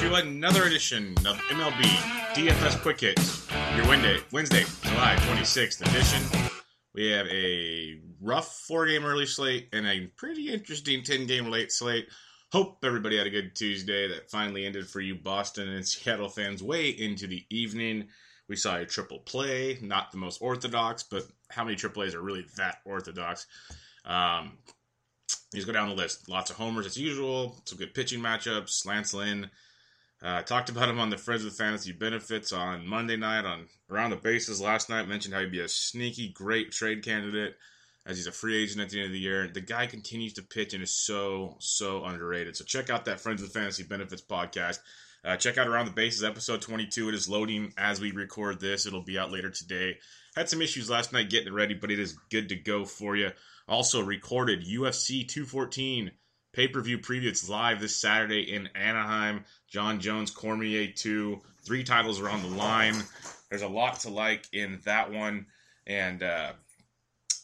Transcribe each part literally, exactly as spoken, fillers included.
To another edition of M L B D F S Quick Hits, your Wednesday, Wednesday, July twenty-sixth edition. We have a rough four-game early slate and a pretty interesting ten-game late slate. Hope everybody had a good Tuesday that finally ended for you Boston and Seattle fans way into the evening. We saw a triple play, not the most orthodox, but how many triple A's are really that orthodox? Um, you just go down the list. Lots of homers as usual, some good pitching matchups, Lance Lynn. Uh, talked about him on the Friends of the Fantasy Benefits on Monday night, on Around the Bases last night. Mentioned how he'd be a sneaky, great trade candidate as he's a free agent at the end of the year. The guy continues to pitch and is so, so underrated. So check out that Friends of the Fantasy Benefits podcast. Uh, check out Around the Bases, episode twenty-two. It is loading as we record this. It'll be out later today. Had some issues last night getting it ready, but it is good to go for you. Also recorded U F C two fourteen. Pay-per-view previews live this Saturday in Anaheim. John Jones, Cormier two. Three titles are on the line. There's a lot to like in that one. And uh,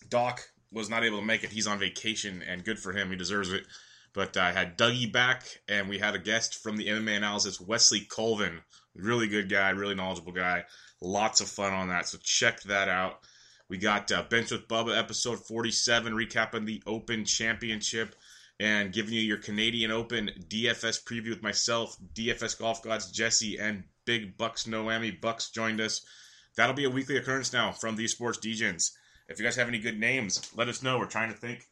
Doc was not able to make it. He's on vacation, and good for him. He deserves it. But I uh, had Dougie back, and we had a guest from the M M A analysis, Wesley Colvin. Really good guy, really knowledgeable guy. Lots of fun on that, so check that out. We got uh, Bench with Bubba, episode forty-seven, recapping the Open Championship. And giving you your Canadian Open D F S preview with myself, D F S Golf Gods Jesse, and Big Bucks Noemi. Bucks joined us. That'll be a weekly occurrence now from these sports D Js. If you guys have any good names, let us know. We're trying to think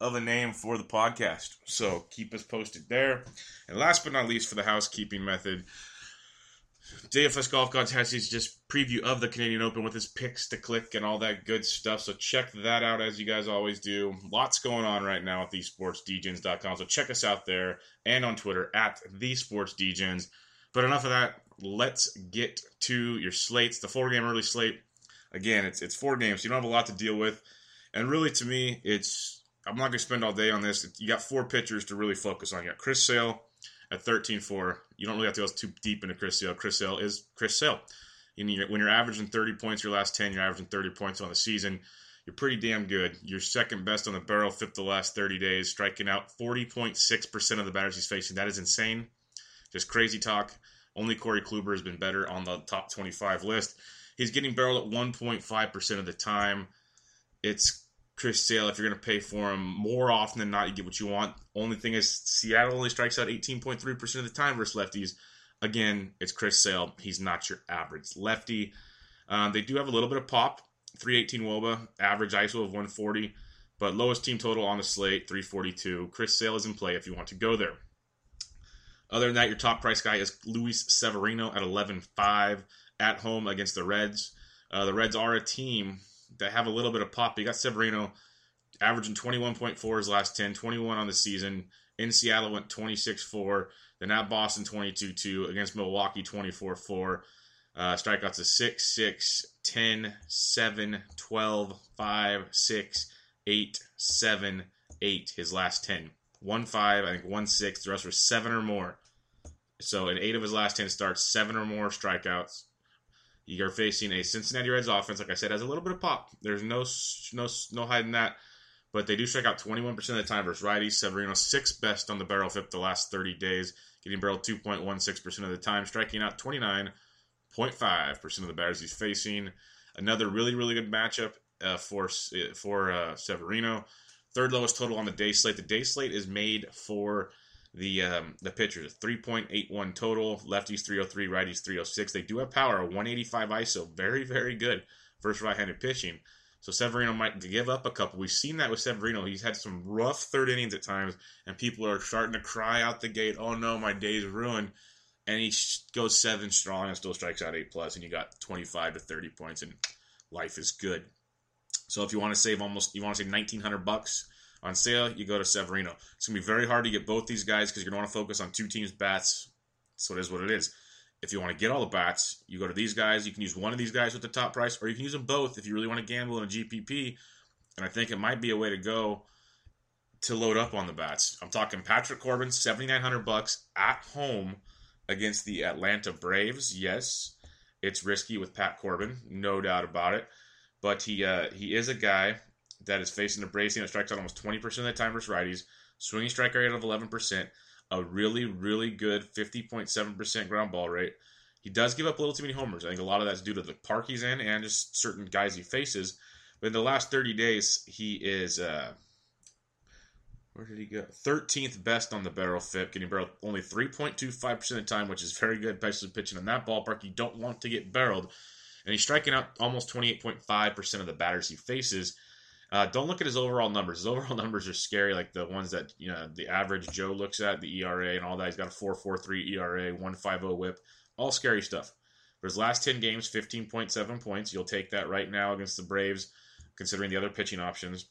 of a name for the podcast. So keep us posted there. And last but not least, for the housekeeping method, D F S Golf Gods has his just preview of the Canadian Open with his picks to click and all that good stuff. So check that out as you guys always do. Lots going on right now at the sports d gens dot com. So check us out there and on Twitter at the sports d gens. But enough of that. Let's get to your slates. The four-game early slate. Again, it's it's four games. So you don't have a lot to deal with. And really, to me, it's I'm not going to spend all day on this. You got four pitchers to really focus on. You got Chris Sale at thirteen four, you don't really have to go too deep into Chris Sale. Chris Sale is Chris Sale. And you, when you're averaging thirty points your last ten, you're averaging thirty points on the season, you're pretty damn good. You're second best on the barrel, fifth the last thirty days, striking out forty point six percent of the batters he's facing. That is insane. Just crazy talk. Only Corey Kluber has been better on the top twenty-five list. He's getting barreled at one point five percent of the time. It's Chris Sale. If you're going to pay for him, more often than not, you get what you want. Only thing is, Seattle only strikes out eighteen point three percent of the time versus lefties. Again, it's Chris Sale. He's not your average lefty. Um, they do have a little bit of pop. three eighteen wOBA, average I S O of one forty, but lowest team total on the slate, three forty-two. Chris Sale is in play if you want to go there. Other than that, your top price guy is Luis Severino at eleven five at home against the Reds. Uh, the Reds are a team that have a little bit of pop. But you got Severino averaging twenty-one point four his last ten, twenty-one on the season. In Seattle went twenty-six four, then at Boston twenty-two two, against Milwaukee twenty-four four. Uh, strikeouts of six six, ten, seven, twelve, five, six, eight, seven, eight, his last ten. one five, I think one six, the rest were seven or more. So in eight of his last ten starts, seven or more strikeouts. You're facing a Cincinnati Reds offense, like I said, has a little bit of pop. There's no no no hiding that. But they do strike out twenty-one percent of the time versus righties. Severino, sixth best on the barrel flip the last thirty days, getting barreled two point one six percent of the time, striking out twenty-nine point five percent of the batters he's facing. Another really, really good matchup uh, for, for uh, Severino. Third lowest total on the day slate. The day slate is made for the um, the pitchers. three point eight one total. Lefties three oh three, righties three oh six. They do have power, one eighty-five I S O. Very, very good versus right-handed pitching. So Severino might give up a couple. We've seen that with Severino. He's had some rough third innings at times, and people are starting to cry out the gate, oh no, my day's ruined. And he goes seven strong and still strikes out eight plus, and you got twenty-five to thirty points, and life is good. So if you want to save almost, you want to save nineteen hundred bucks on sale, you go to Severino. It's going to be very hard to get both these guys because you're going to want to focus on two teams' bats. So it is what it is. If you want to get all the bats, you go to these guys. You can use one of these guys with the top price, or you can use them both if you really want to gamble in a G P P. And I think it might be a way to go to load up on the bats. I'm talking Patrick Corbin, seventy-nine hundred bucks at home against the Atlanta Braves. Yes, it's risky with Pat Corbin, no doubt about it. But he uh, he is a guy that is facing the Braves team that strikes out almost twenty percent of the time versus righties, swinging strike rate of eleven percent. A really, really good fifty point seven percent ground ball rate. He does give up a little too many homers. I think a lot of that's due to the park he's in and just certain guys he faces. But in the last thirty days, he is, uh, where did he go? thirteenth best on the barrel F I P, getting barreled only three point two five percent of the time, which is very good, especially pitching in that ballpark. You don't want to get barreled. And he's striking out almost twenty-eight point five percent of the batters he faces. Uh, don't look at his overall numbers. His overall numbers are scary, like the ones that, you know, the average Joe looks at, the E R A and all that. He's got a four point four three E R A, one point five oh whip, all scary stuff. But his last ten games, fifteen point seven points. You'll take that right now against the Braves, considering the other pitching options.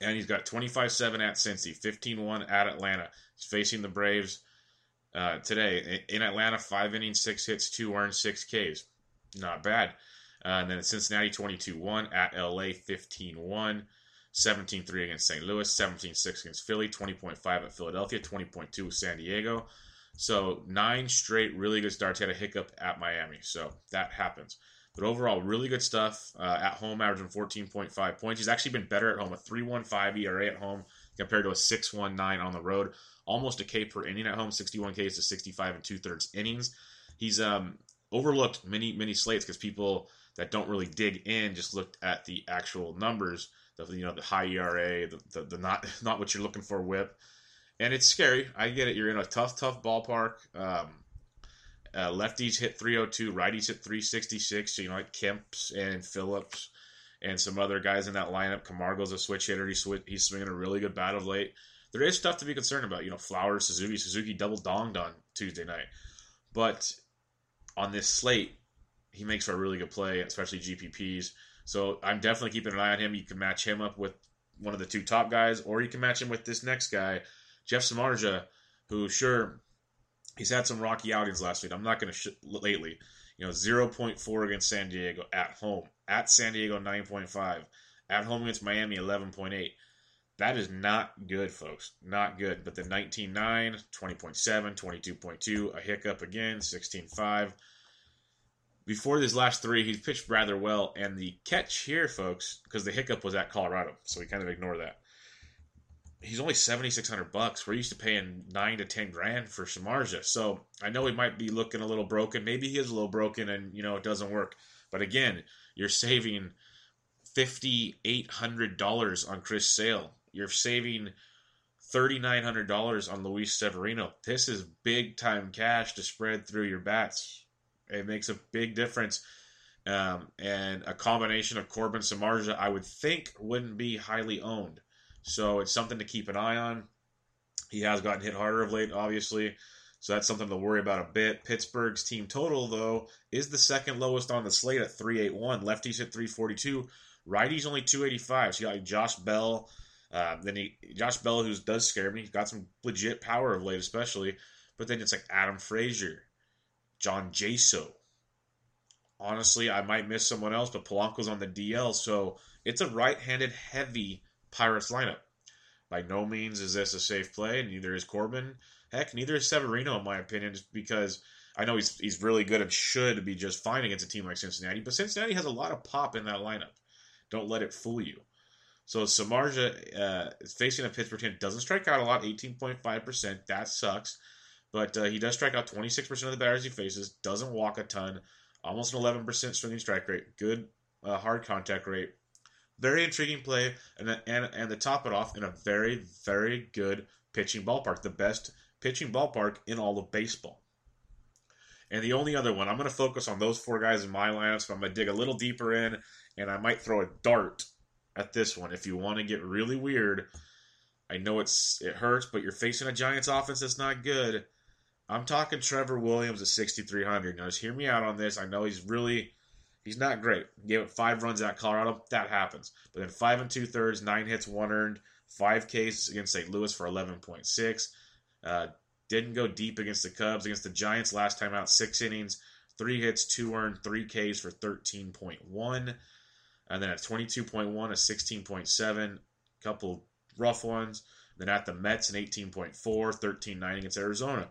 And he's got twenty-five seven at Cincy, fifteen one at Atlanta. He's facing the Braves uh, today. In Atlanta, five innings, six hits, two earned, six Ks. Not bad. Uh, and then at Cincinnati, twenty-two one. At L A, fifteen one. seventeen three against Saint Louis. seventeen six against Philly. twenty point five at Philadelphia. twenty point two with San Diego. So, nine straight really good starts. Had a hiccup at Miami. So, that happens. But overall, really good stuff. Uh, at home, averaging fourteen point five points. He's actually been better at home. A three point one five E R A at home compared to a six point one nine on the road. Almost a K per inning at home. sixty-one Ks to sixty-five and two-thirds innings. He's um, overlooked many, many slates because people that don't really dig in, just looked at the actual numbers, the, you know, the high E R A, the, the, the not not what you're looking for whip. And it's scary. I get it. You're in a tough, tough ballpark. Um, uh, lefties hit three oh two, righties hit three sixty-six, so, you know, like Kemp's and Phillips and some other guys in that lineup. Camargo's a switch hitter. He sw- he's swinging a really good bat of late. There is stuff to be concerned about. You know, Flowers, Suzuki. Suzuki double-donged on Tuesday night. But on this slate, he makes for a really good play, especially G P Ps. So I'm definitely keeping an eye on him. You can match him up with one of the two top guys, or you can match him with this next guy, Jeff Samardzija, who, sure, he's had some rocky outings last week. I'm not going to sh- lately. You know, zero point four against San Diego at home. At San Diego, nine point five. At home against Miami, eleven point eight. That is not good, folks. Not good. But the nineteen nine, twenty point seven, twenty-two point two, a hiccup again, sixteen five. Before these last three, he's pitched rather well. And the catch here, folks, because the hiccup was at Colorado, so we kind of ignore that. He's only seventy-six hundred bucks. We're used to paying nine to ten grand for Samardzija. So I know he might be looking a little broken. Maybe he is a little broken, and you know it doesn't work. But again, you're saving fifty-eight hundred dollars on Chris Sale. You're saving thirty-nine hundred dollars on Luis Severino. This is big time cash to spread through your bats. It makes a big difference. Um, and a combination of Corbin Samardzija, I would think, wouldn't be highly owned. So it's something to keep an eye on. He has gotten hit harder of late, obviously. So that's something to worry about a bit. Pittsburgh's team total, though, is the second lowest on the slate at three eighty-one. Lefties hit three forty-two. Righties only two eighty-five. So you got Josh Bell. Uh, then he, Josh Bell, who does scare me. He's got some legit power of late, especially. But then it's like Adam Frazier. John Jaso. Honestly, I might miss someone else, but Polanco's on the D L, so it's a right-handed heavy Pirates lineup. By no means is this a safe play, neither is Corbin. Heck, neither is Severino, in my opinion, just because I know he's he's really good and should be just fine against a team like Cincinnati, but Cincinnati has a lot of pop in that lineup. Don't let it fool you. So Samardzija uh, is facing a Pittsburgh team. Doesn't strike out a lot, eighteen point five percent. That sucks. But uh, he does strike out twenty-six percent of the batters he faces. Doesn't walk a ton. Almost an eleven percent swinging strike rate. Good uh, hard contact rate. Very intriguing play. And, and, and to top it off, in a very, very good pitching ballpark. The best pitching ballpark in all of baseball. And the only other one, I'm going to focus on those four guys in my lineup. So I'm going to dig a little deeper in, and I might throw a dart at this one. If you want to get really weird, I know it's it hurts, but you're facing a Giants offense that's not good. I'm talking Trevor Williams at sixty-three hundred. Now, just hear me out on this. I know he's really, he's not great. He gave up five runs at Colorado. That happens. But then five and two-thirds, nine hits, one earned, five Ks against Saint Louis for eleven point six. Uh, didn't go deep against the Cubs. Against the Giants last time out, six innings, three hits, two earned, three Ks for thirteen point one. And then at twenty-two point one, a sixteen point seven, a couple rough ones. Then at the Mets, an eighteen point four, thirteen nine against Arizona.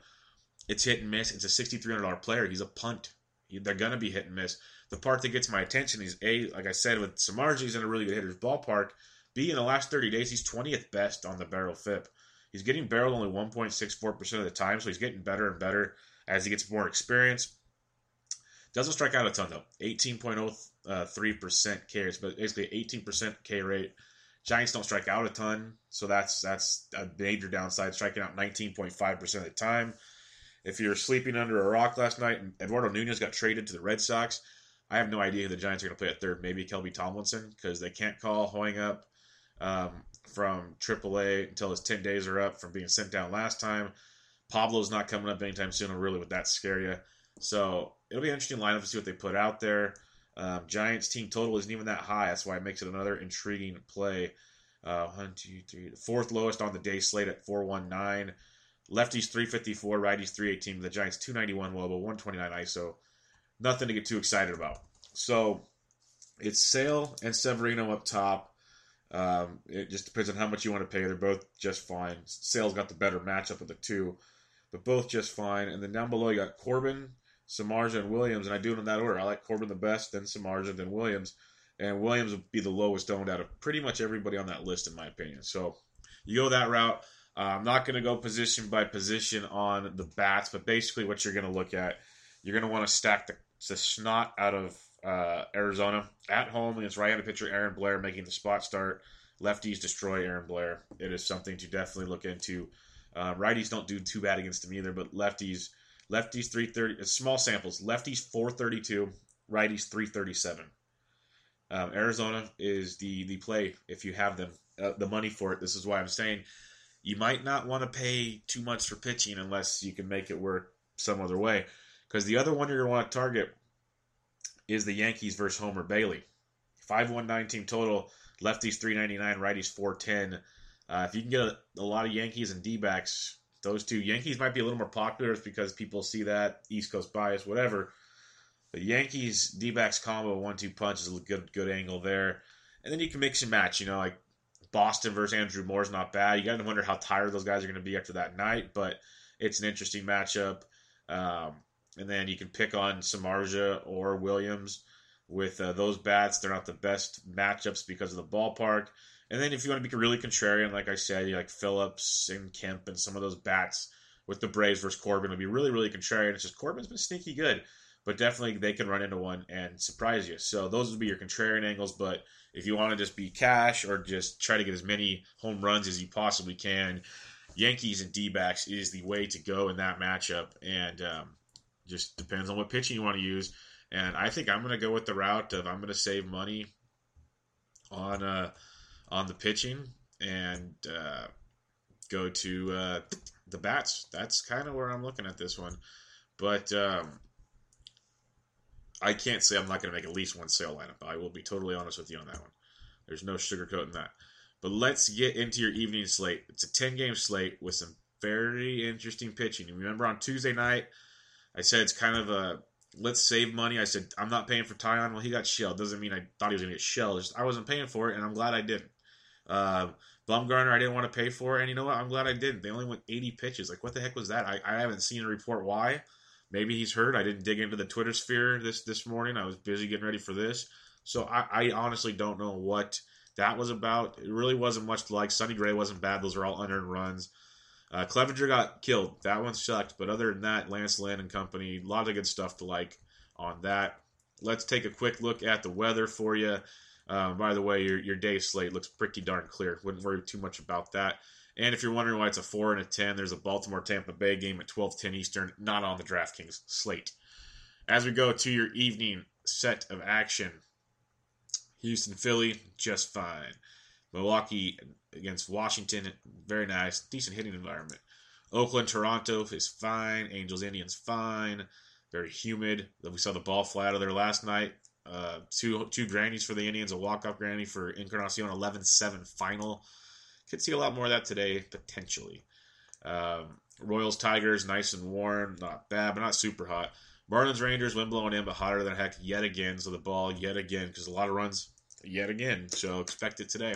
It's hit and miss. It's a sixty-three hundred dollars player. He's a punt. They're going to be hit and miss. The part that gets my attention is, A, like I said, with Samardzija, he's in a really good hitter's ballpark. B, in the last thirty days, he's twentieth best on the barrel F I P. He's getting barreled only one point six four percent of the time, so he's getting better and better as he gets more experience. Doesn't strike out a ton, though. eighteen point oh three percent uh, K, but basically eighteen percent K rate. Giants don't strike out a ton, so that's that's a major downside, striking out nineteen point five percent of the time. If you're sleeping under a rock last night, Eduardo Nunez got traded to the Red Sox. I have no idea who the Giants are going to play at third. Maybe Kelby Tomlinson, because they can't call Hoeing up um, from triple A until his ten days are up from being sent down last time. Pablo's not coming up anytime soon, really, with that scare you. So it'll be an interesting lineup to see what they put out there. Um, Giants team total isn't even that high. That's why it makes it another intriguing play. Uh, one, two, three, fourth lowest on the day slate at four one nine. Lefties three fifty-four, righties three eighteen. The Giants two ninety-one W O B A, one twenty-nine I S O. Nothing to get too excited about. So it's Sale and Severino up top. Um, it just depends on how much you want to pay. They're both just fine. Sale's got the better matchup of the two, but both just fine. And then down below you got Corbin, Samardzija, and Williams. And I do it in that order. I like Corbin the best, then Samardzija, then Williams. And Williams would be the lowest owned out of pretty much everybody on that list, in my opinion. So you go that route. Uh, I'm not going to go position by position on the bats, but basically what you're going to look at, you're going to want to stack the, the snot out of uh, Arizona at home against right-handed pitcher Aaron Blair, making the spot start. Lefties destroy Aaron Blair. It is something to definitely look into. Uh, righties don't do too bad against them either, but lefties, lefties three thirty, small samples, lefties four thirty-two, righties three thirty-seven. Um, Arizona is the, the play if you have them, uh, the money for it. This is why I'm saying you might not want to pay too much for pitching unless you can make it work some other way. Because the other one you're going to want to target is the Yankees versus Homer Bailey. five one nine team total, lefties three ninety-nine, righties four ten. Uh, if you can get a, a lot of Yankees and D-backs, those two. Yankees might be a little more popular. It's because people see that, East Coast bias, whatever. The Yankees D-backs combo, one two punch is a good, good angle there. And then you can mix and match, you know, like Boston versus Andrew Moore is not bad. You got to wonder how tired those guys are going to be after that night, but it's an interesting matchup. Um, and then you can pick on Samardzija or Williams with uh, those bats. They're not the best matchups because of the ballpark. And then if you want to be really contrarian, like I said, you like Phillips and Kemp and some of those bats with the Braves versus Corbin would be really, really contrarian. It's just Corbin's been sneaky good, but definitely they can run into one and surprise you. So those would be your contrarian angles, but if you want to just be cash or just try to get as many home runs as you possibly can, Yankees and D-backs is the way to go in that matchup, and um, just depends on what pitching you want to use. And I think I'm going to go with the route of I'm going to save money on uh, on the pitching and uh, go to uh, the bats. That's kind of where I'm looking at this one. But um, I can't say I'm not going to make at least one Sale lineup. I will be totally honest with you on that one. There's no sugarcoating that. But let's get into your evening slate. It's a ten-game slate with some very interesting pitching. You remember on Tuesday night, I said it's kind of a let's save money. I said I'm not paying for Tyon. Well, he got shelled. Doesn't mean I thought he was going to get shelled. Just, I wasn't paying for it, and I'm glad I didn't. Uh, Bumgarner, I didn't want to pay for, and you know what? I'm glad I didn't. They only went eighty pitches. Like, what the heck was that? I, I haven't seen a report why. Maybe he's hurt. I didn't dig into the Twitter sphere this, this morning. I was busy getting ready for this. So I, I honestly don't know what that was about. It really wasn't much like Sonny Gray wasn't bad. Those are all unearned runs. Uh, Clevenger got killed. That one sucked. But other than that, Lance Lynn and company, a lot of good stuff to like on that. Let's take a quick look at the weather for you. Um, by the way, your your day slate looks pretty darn clear. Wouldn't worry too much about that. And if you're wondering why it's a four and a ten, there's a Baltimore-Tampa Bay game at twelve ten Eastern, not on the DraftKings slate. As we go to your evening set of action, Houston-Philly, just fine. Milwaukee against Washington, very nice. Decent hitting environment. Oakland-Toronto is fine. Angels-Indians, fine. Very humid. We saw the ball fly out of there last night. Uh, two two grannies for the Indians, a walk-off granny for Encarnacion, eleven seven final. Could see a lot more of that today, potentially. Um, Royals-Tigers, nice and warm. Not bad, but not super hot. Marlins-Rangers, wind blowing in, but hotter than heck yet again. So the ball yet again, because a lot of runs yet again. So expect it today.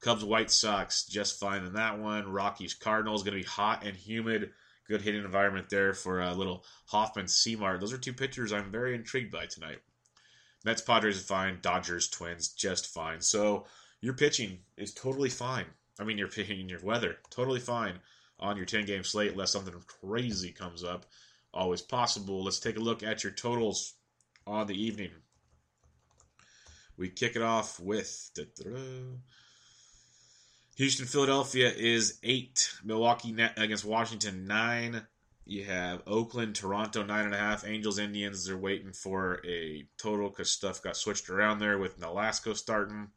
Cubs-White Sox, just fine in that one. Rockies-Cardinals, going to be hot and humid. Good hitting environment there for a little Hoffman-Seamart. Those are two pitchers I'm very intrigued by tonight. Mets, Padres is fine. Dodgers, Twins, just fine. So your pitching is totally fine. I mean, your pitching, your weather, totally fine on your ten-game slate, unless something crazy comes up. Always possible. Let's take a look at your totals on the evening. We kick it off with Houston, Philadelphia is eight. Milwaukee against Washington, nine. You have Oakland, Toronto, nine point five. Angels, Indians, they're waiting for a total because stuff got switched around there with Nolasco starting.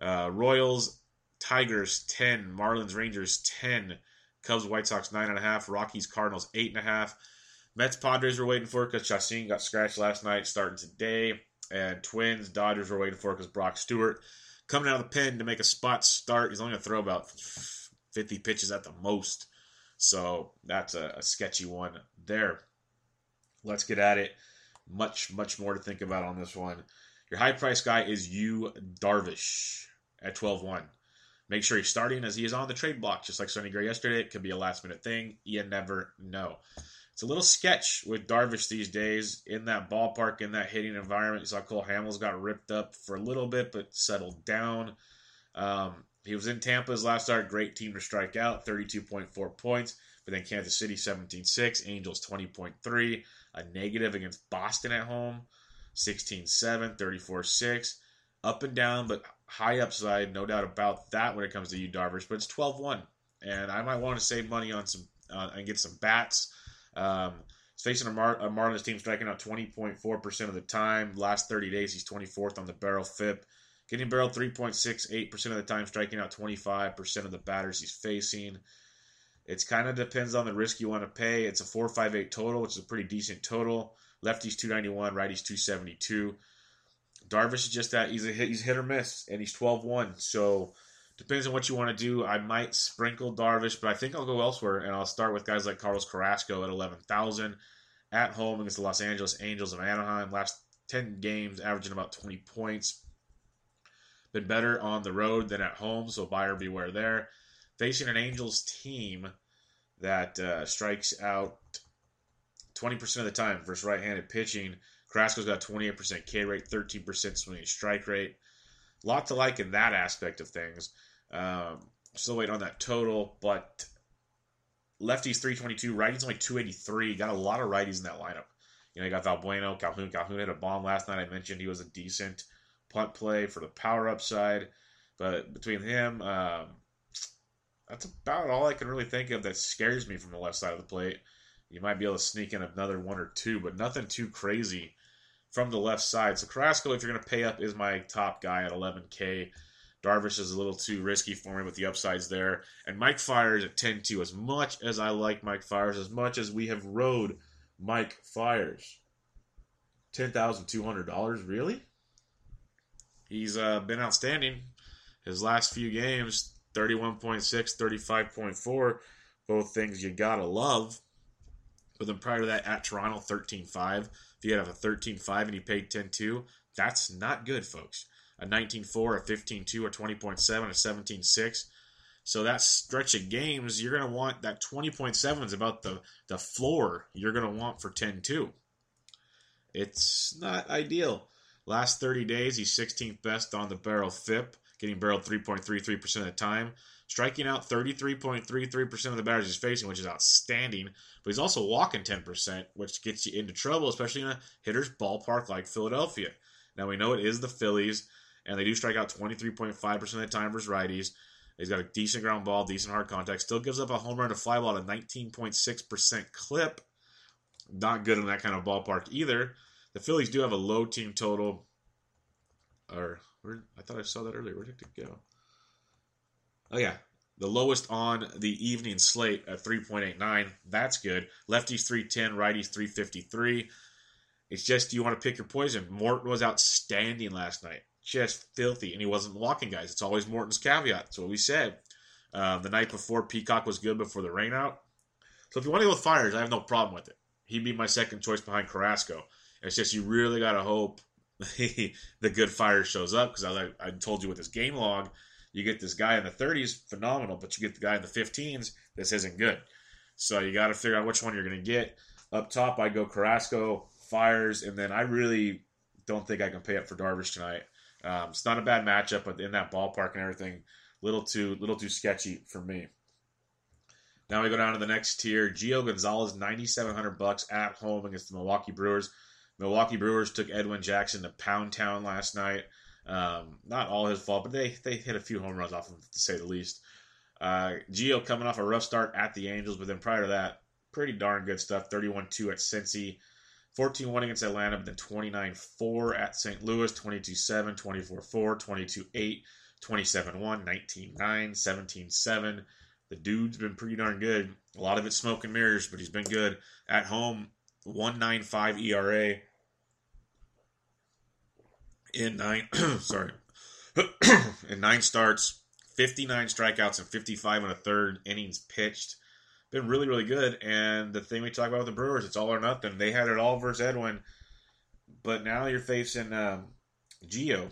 Uh, Royals, Tigers, ten. Marlins, Rangers, ten. Cubs, White Sox, nine point five. Rockies, Cardinals, eight point five. Mets, Padres were waiting for because Chacin got scratched last night, starting today. And Twins, Dodgers were waiting for because Brock Stewart coming out of the pen to make a spot start. He's only going to throw about fifty pitches at the most. So that's a, a sketchy one there. Let's get at it. Much, much more to think about on this one. Your high-priced guy is Yu Darvish at twelve one. Make sure he's starting as he is on the trade block, just like Sonny Gray yesterday. It could be a last-minute thing. You never know. It's a little sketch with Darvish these days in that ballpark, in that hitting environment. You saw Cole Hamels got ripped up for a little bit, but settled down. Um... He was in Tampa's last start. Great team to strike out, thirty-two point four points. But then Kansas City, seventeen six. Angels, twenty point three. A negative against Boston at home, sixteen seven, thirty-four six. Up and down, but high upside. No doubt about that when it comes to Yu Darvish. But it's twelve one. And I might want to save money on some uh, and get some bats. Um, he's facing a, Mar- a Marlins team striking out twenty point four percent of the time. Last thirty days, he's twenty-fourth on the barrel F I P. Getting barreled three point six eight percent of the time, striking out twenty-five percent of the batters he's facing. It's kind of depends on the risk you want to pay. It's a four five eight total, which is a pretty decent total. Lefties two ninety-one, righties two seventy-two. Darvish is just that. He's a hit, he's hit or miss, and he's twelve one. So depends on what you want to do. I might sprinkle Darvish, but I think I'll go elsewhere, and I'll start with guys like Carlos Carrasco at eleven thousand at home against the Los Angeles Angels of Anaheim. Last ten games, averaging about twenty points. Been better on the road than at home, so buyer beware there. Facing an Angels team that uh, strikes out twenty percent of the time versus right-handed pitching. Carrasco's got twenty-eight percent K rate, thirteen percent swinging strike rate. A lot to like in that aspect of things. Um, still waiting on that total, but lefties three twenty-two, righties only two eighty-three. Got a lot of righties in that lineup. You know, you got Valbueno, Calhoun. Calhoun had a bomb last night. I mentioned he was a decent punt play for the power upside, but between him, um, that's about all I can really think of that scares me from the left side of the plate. You might be able to sneak in another one or two, but nothing too crazy from the left side. So Carrasco, if you're going to pay up, is my top guy at eleven K. Darvish is a little too risky for me with the upsides there. And Mike Fiers at ten two. As much as I like Mike Fiers, as much as we have rode Mike Fiers, ten thousand two hundred dollars, really? He's uh, been outstanding his last few games, thirty-one point six, thirty-five point four, both things you got to love. But then prior to that, at Toronto, thirteen five. If you had a thirteen five and you paid ten two, that's not good, folks. a nineteen four, a fifteen two, a twenty point seven, a seventeen six. So that stretch of games, you're going to want that twenty point seven is about the, the floor you're going to want for ten two. It's not ideal. Last thirty days, he's sixteenth best on the barrel F I P, getting barreled three point three three percent of the time. Striking out thirty-three point three three percent of the batters he's facing, which is outstanding. But he's also walking ten percent, which gets you into trouble, especially in a hitter's ballpark like Philadelphia. Now, we know it is the Phillies, and they do strike out twenty-three point five percent of the time versus righties. He's got a decent ground ball, decent hard contact. Still gives up a home run to fly ball at a nineteen point six percent clip. Not good in that kind of ballpark either. The Phillies do have a low team total. Or where, I thought I saw that earlier. Where did it go? Oh, yeah. The lowest on the evening slate at three point eight nine. That's good. Lefties three ten, righties three fifty-three. It's just you want to pick your poison. Morton was outstanding last night. Just filthy. And he wasn't walking, guys. It's always Morton's caveat. That's what we said. Uh, the night before, Peacock was good before the rainout. So if you want to go with Fires, I have no problem with it. He'd be my second choice behind Carrasco. It's just you really got to hope the good Fires shows up. Because I, I told you with this game log, you get this guy in the thirties, phenomenal, but you get the guy in the fifteens, this isn't good. So you got to figure out which one you're going to get. Up top, I go Carrasco, Fires, and then I really don't think I can pay up for Darvish tonight. Um, it's not a bad matchup, but in that ballpark and everything, little too little too sketchy for me. Now we go down to the next tier. Gio Gonzalez, nine thousand seven hundred dollars bucks at home against the Milwaukee Brewers. Milwaukee Brewers took Edwin Jackson to Pound Town last night. Um, not all his fault, but they, they hit a few home runs off him, to say the least. Uh, Gio coming off a rough start at the Angels, but then prior to that, pretty darn good stuff. thirty-one two at Cincy, fourteen one against Atlanta, but then twenty-nine four at Saint Louis, twenty-two seven, twenty-four four, twenty-two eight, twenty-seven one, nineteen nine, seventeen seven. The dude's been pretty darn good. A lot of it's smoke and mirrors, but he's been good. At home, one point nine five E R A. In nine, sorry, in nine starts, fifty-nine strikeouts and fifty-five and a third innings pitched. Been really, really good. And the thing we talk about with the Brewers, it's all or nothing. They had it all versus Edwin, but now you're facing um, Gio,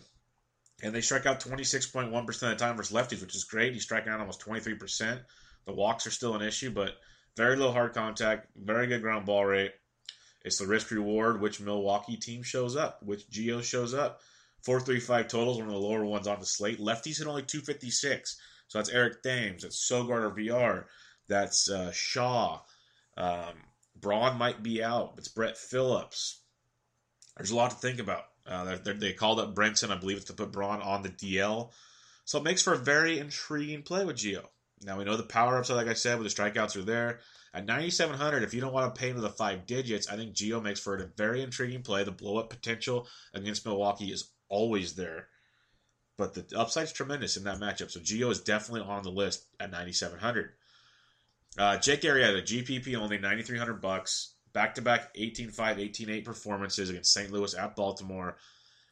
and they strike out twenty-six point one percent of the time versus lefties, which is great. He's striking out almost twenty-three percent. The walks are still an issue, but very low hard contact, very good ground ball rate. It's the risk-reward, which Milwaukee team shows up, which Gio shows up. four three five totals, one of the lower ones on the slate. Lefties hit only two fifty-six. So that's Eric Thames. That's Sogard or V R. That's uh, Shaw. Um, Braun might be out. It's Brett Phillips. There's a lot to think about. Uh, they're, they're, they called up Brenton, I believe it's to put Braun on the D L. So it makes for a very intriguing play with Gio. Now we know the power-ups, like I said, with the strikeouts are there. At nine thousand seven hundred dollars, if you don't want to pay into the five digits, I think Gio makes for it a very intriguing play. The blow-up potential against Milwaukee is always there. But the upside's tremendous in that matchup. So Gio is definitely on the list at nine thousand seven hundred dollars. Uh, Jake Arrieta, G P P only, nine thousand three hundred dollars bucks. Back-to-back eighteen five, eighteen eight performances against Saint Louis at Baltimore.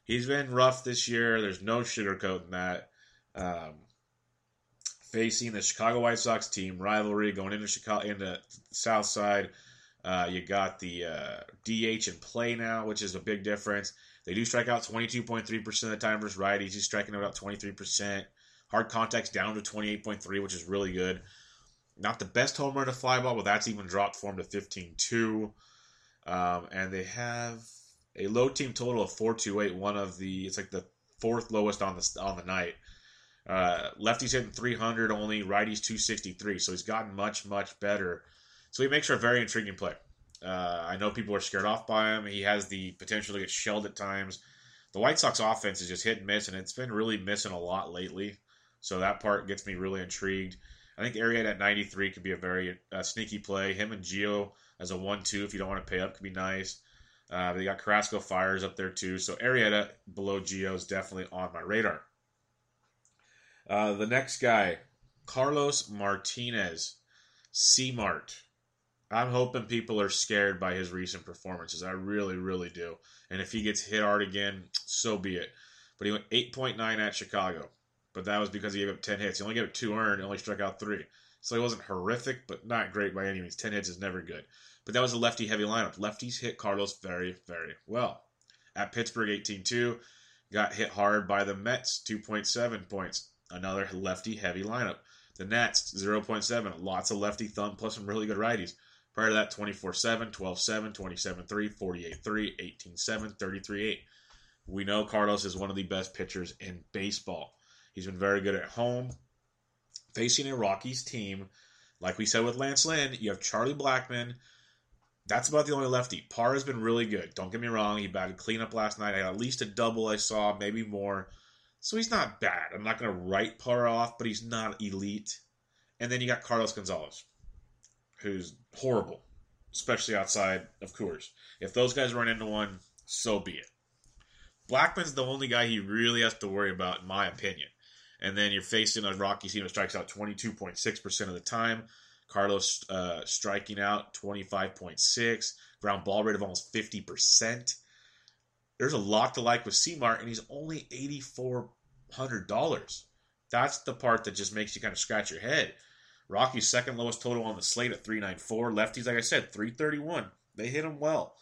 He's been rough this year. There's no sugarcoating that. Um... Facing the Chicago White Sox team rivalry, going into Chicago, into South Side, uh, you got the uh, D H in play now, which is a big difference. They do strike out twenty-two point three percent of the time versus righties. He's striking out twenty-three percent. Hard contact's down to twenty-eight point three, which is really good. Not the best home run to fly ball, but that's even dropped for him to fifteen two. Um, and they have a low team total of four two eight. One of the it's like the fourth lowest on the on the night. Uh, lefties hitting three hundred only, righties two sixty-three, so he's gotten much, much better. So he makes for a very intriguing play. Uh, I know people are scared off by him. He has the potential to get shelled at times. The White Sox offense is just hit and miss, and it's been really missing a lot lately. So that part gets me really intrigued. I think Arrieta at ninety-three could be a very uh, sneaky play. Him and Gio as a one two, if you don't want to pay up, could be nice. Uh, they got Carrasco Fires up there too, so Arrieta below Gio is definitely on my radar. Uh, the next guy, Carlos Martinez, C-Mart. I'm hoping people are scared by his recent performances. I really, really do. And if he gets hit hard again, so be it. But he went eight point nine at Chicago. But that was because he gave up ten hits. He only gave up two earned and only struck out three. So he wasn't horrific, but not great by any means. ten hits is never good. But that was a lefty-heavy lineup. Lefties hit Carlos very, very well. At Pittsburgh, eighteen two. got hit hard by the Mets, two point seven points. Another lefty-heavy lineup. The Nats, zero point seven. Lots of lefty thumb, plus some really good righties. Prior to that, twenty-four seven, twelve seven, twenty-seven three, forty-eight three, eighteen seven, thirty-three eight. We know Carlos is one of the best pitchers in baseball. He's been very good at home. Facing a Rockies team, like we said with Lance Lynn, you have Charlie Blackmon. That's about the only lefty. Parr has been really good. Don't get me wrong. He batted cleanup last night. I had at least a double I saw, maybe more. So he's not bad. I'm not going to write Parr off, but he's not elite. And then you got Carlos Gonzalez, who's horrible, especially outside of Coors. If those guys run into one, so be it. Blackman's the only guy he really has to worry about, in my opinion. And then you're facing a Rockies team that strikes out twenty-two point six percent of the time. Carlos uh, striking out twenty-five point six. Ground ball rate of almost fifty percent. There's a lot to like with C-Mart, and he's only eight thousand four hundred dollars. That's the part that just makes you kind of scratch your head. Rockies' second lowest total on the slate at three ninety-four. Lefties, like I said, three thirty-one. They hit him well.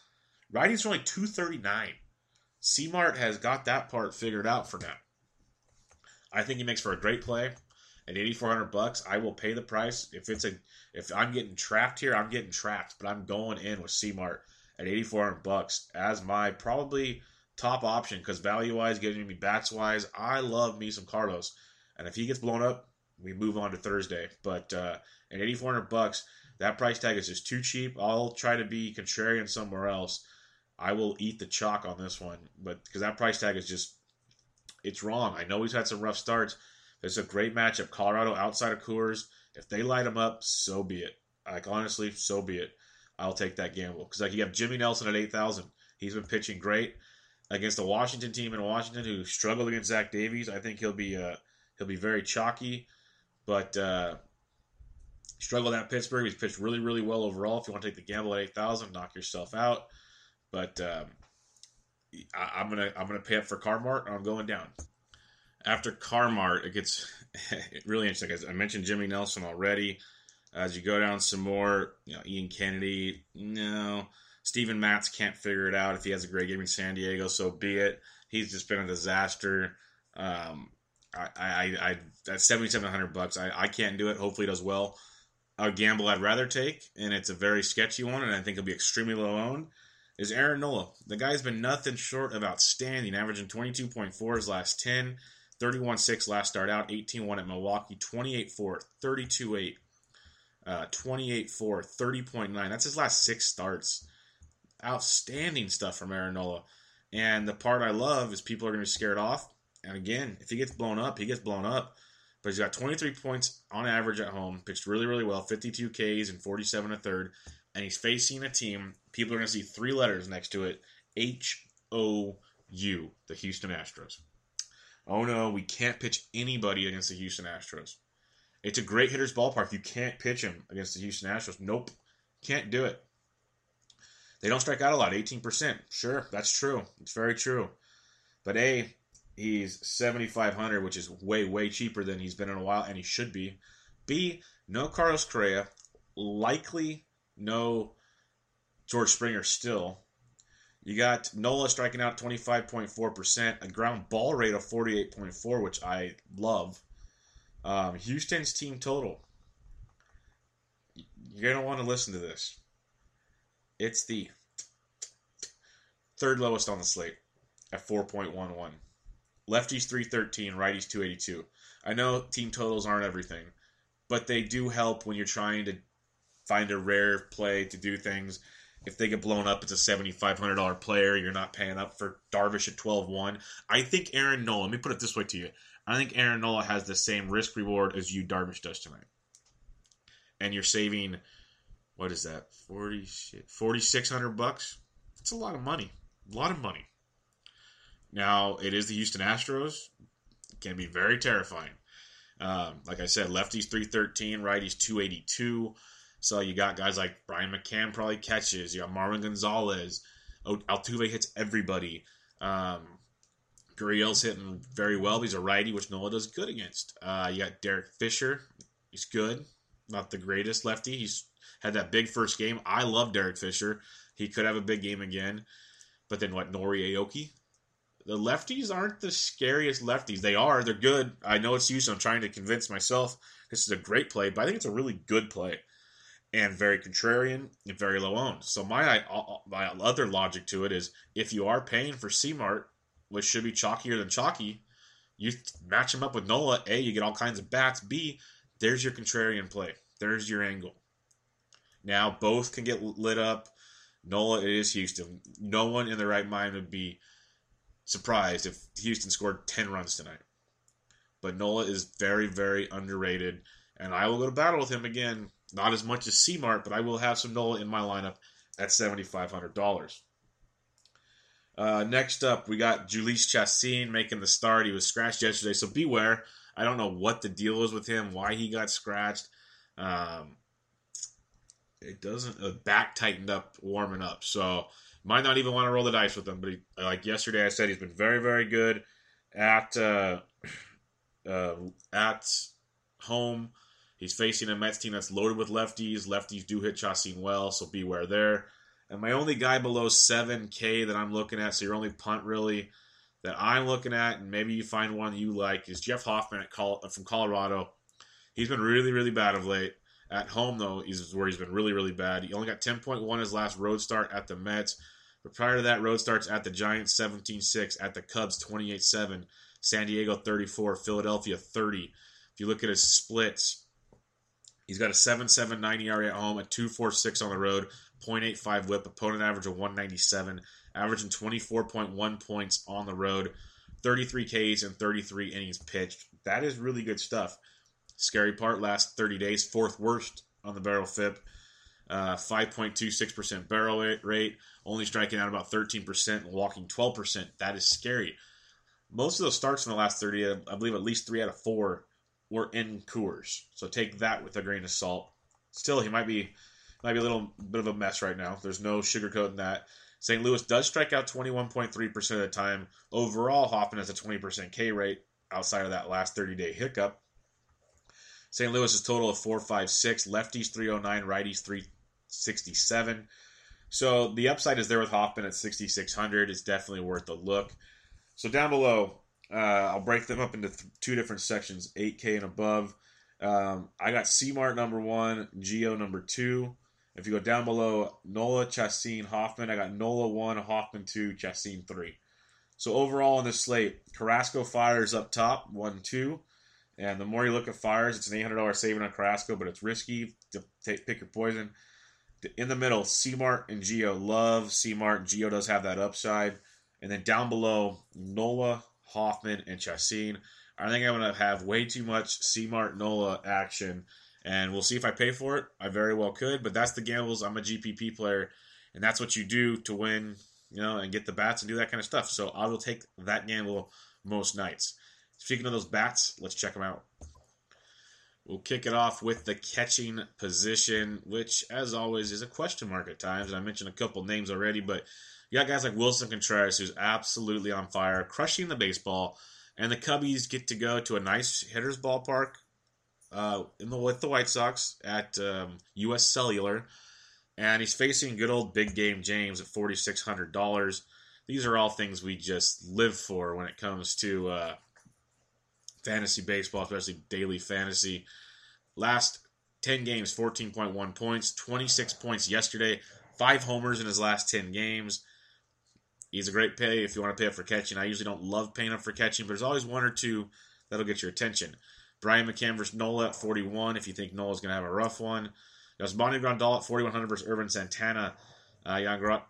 Righties are only two thirty-nine. C-Mart has got that part figured out for now. I think he makes for a great play. At eighty-four hundred bucks, I will pay the price. If it's a, if I'm getting trapped here, I'm getting trapped. But I'm going in with C-Mart at eighty-four hundred bucks as my probably top option because value-wise, giving me bats-wise, I love me some Carlos. And if he gets blown up, we move on to Thursday. But uh, at eighty-four hundred bucks, that price tag is just too cheap. I'll try to be contrarian somewhere else. I will eat the chalk on this one, but because that price tag is just, it's wrong. I know he's had some rough starts. It's a great matchup. Colorado outside of Coors. If they light him up, so be it. Like, honestly, so be it. I'll take that gamble. Because, like, you have Jimmy Nelson at eight thousand. He's been pitching great against the Washington team in Washington who struggled against Zach Davies. I think he'll be uh, he'll be very chalky, but uh, struggled at Pittsburgh. He's pitched really, really well overall. If you want to take the gamble at eight thousand, knock yourself out. But um, I, I'm gonna I'm gonna pay up for Carmart, and I'm going down. After Carmart, it gets really interesting, guys. I mentioned Jimmy Nelson already. As you go down some more, you know, Ian Kennedy, no. Steven Matz can't figure it out. If he has a great game in San Diego, so be it. He's just been a disaster. Um, I, I, I, at seventy-seven hundred bucks, I, I can't do it. Hopefully he does well. A gamble I'd rather take, and it's a very sketchy one, and I think he'll be extremely low-owned, is Aaron Nola. The guy's been nothing short of outstanding, averaging twenty-two point four his last ten. thirty-one six last start out, eighteen one at Milwaukee, twenty-eight four, thirty-two eight, uh, twenty-eight four, thirty point nine. That's his last six starts. Outstanding stuff from Aaron Nola. And the part I love is people are going to be scared off. And again, if he gets blown up, he gets blown up. But he's got twenty-three points on average at home, pitched really, really well, fifty-two Ks and forty-seven a third. And he's facing a team, people are going to see three letters next to it, H O U, the Houston Astros. Oh, no, we can't pitch anybody against the Houston Astros. It's a great hitter's ballpark. You can't pitch him against the Houston Astros. Nope, can't do it. They don't strike out a lot, eighteen percent. Sure, that's true. It's very true. But, A, he's seventy-five hundred, which is way, way cheaper than he's been in a while, and he should be. B, no Carlos Correa, likely no George Springer still. You got Nola striking out twenty-five point four percent, a ground ball rate of forty-eight point four, which I love. Um, Houston's team total. You're going to want to listen to this. It's the third lowest on the slate at four point one one. Lefties three thirteen, righties two eighty-two. I know team totals aren't everything, but they do help when you're trying to find a rare play to do things. If they get blown up, it's a seventy-five hundred dollars player. You're not paying up for Darvish at twelve one. I think Aaron Nola, let me put it this way to you. I think Aaron Nola has the same risk reward as you Darvish does tonight. And you're saving, what is that, forty-six hundred bucks? It's a lot of money. A lot of money. Now, it is the Houston Astros. It can be very terrifying. Um, like I said, lefties three thirteen, righties two eighty-two. So you got guys like Brian McCann probably catches. You got Marwin Gonzalez. Altuve hits everybody. Um, Gurriel's hitting very well. But he's a righty, which Nola does good against. Uh, you got Derek Fisher. He's good. Not the greatest lefty. He's had that big first game. I love Derek Fisher. He could have a big game again. But then what, Nori Aoki? the lefties aren't the scariest lefties. They are. They're good. I know it's Houston. I'm trying to convince myself this is a great play, but I think it's a really good play and very contrarian and very low-owned. So my, my other logic to it is if you are paying for C-Mart, which should be chalkier than chalky, you match him up with Nola. A, you get all kinds of bats. B, there's your contrarian play. There's your angle. Now, both can get lit up. Nola, it is Houston. No one in their right mind would be surprised if Houston scored ten runs tonight. But Nola is very, very underrated, and I will go to battle with him again. Not as much as C-Mart, but I will have some Nola in my lineup at seven thousand five hundred dollars. Uh, next up, we got Julius Chassin making the start. He was scratched yesterday, so beware. I don't know what the deal is with him, why he got scratched. Um, it doesn't uh, back tightened up warming up, so might not even want to roll the dice with him. But he, like yesterday, I said he's been very, very good at uh, uh, at home. He's facing a Mets team that's loaded with lefties. Lefties do hit Chassin well, so beware there. And my only guy below seven K that I'm looking at, so your only punt really that I'm looking at, and maybe you find one you like, is Jeff Hoffman at Col- from Colorado. He's been really, really bad of late. At home, though, is where he's been really, really bad. He only got ten point one his last road start at the Mets. But prior to that, road starts at the Giants, seventeen six, at the Cubs, twenty-eight seven, San Diego, thirty-four, Philadelphia, thirty. If you look at his splits, he's got a seven seven nine E R A at home, a two four six on the road, point eight five whip, opponent average of one ninety-seven, averaging twenty-four point one points on the road, thirty-three Ks and thirty-three innings pitched. That is really good stuff. Scary part, last thirty days, fourth worst on the barrel F I P, uh, five point two six percent barrel rate, only striking out about thirteen percent and walking twelve percent. That is scary. Most of those starts in the last thirty, I believe at least three out of four, were in Coors. So take that with a grain of salt. Still, he might be... might be a little bit of a mess right now. There's no sugarcoating that. Saint Louis does strike out twenty-one point three percent of the time. Overall, Hoffman has a twenty percent K rate outside of that last thirty-day hiccup. Saint Louis's total of four five six, lefties three oh nine, righties three sixty-seven. So the upside is there with Hoffman at sixty-six hundred. It's definitely worth a look. So down below, uh, I'll break them up into th- two different sections, eight K and above. Um, I got C-Mart number one, Geo number two. If you go down below, Nola, Chassin, Hoffman. I got Nola one, Hoffman two, Chassin three. So overall on this slate, Carrasco fires up top, one two. And the more you look at fires, it's an eight hundred dollars saving on Carrasco, but it's risky. To take, pick your poison. In the middle, C-Mart and Geo. Love C-Mart. Geo does have that upside. And then down below, Nola, Hoffman, and Chassin. I think I'm going to have way too much C-Mart, Nola action. And we'll see if I pay for it. I very well could, but that's the gambles. I'm a G P P player, and that's what you do to win, you know, and get the bats and do that kind of stuff. So I will take that gamble most nights. Speaking of those bats, let's check them out. We'll kick it off with the catching position, which, as always, is a question mark at times. And I mentioned a couple names already, but you got guys like Wilson Contreras, who's absolutely on fire, crushing the baseball, and the Cubbies get to go to a nice hitter's ballpark. Uh, in the, with the White Sox at um, U S Cellular, and he's facing good old Big Game James at four thousand six hundred dollars. These are all things we just live for when it comes to uh, fantasy baseball, especially daily fantasy. Last ten games, fourteen point one points, twenty-six points yesterday, five homers in his last ten games. He's a great pay if you want to pay up for catching. I usually don't love paying up for catching, but there's always one or two that'll get your attention. Brian McCann versus Nola at forty-one, if you think Nola's going to have a rough one. Yasmani Grandal at forty-one hundred versus Irvin Santana. Uh,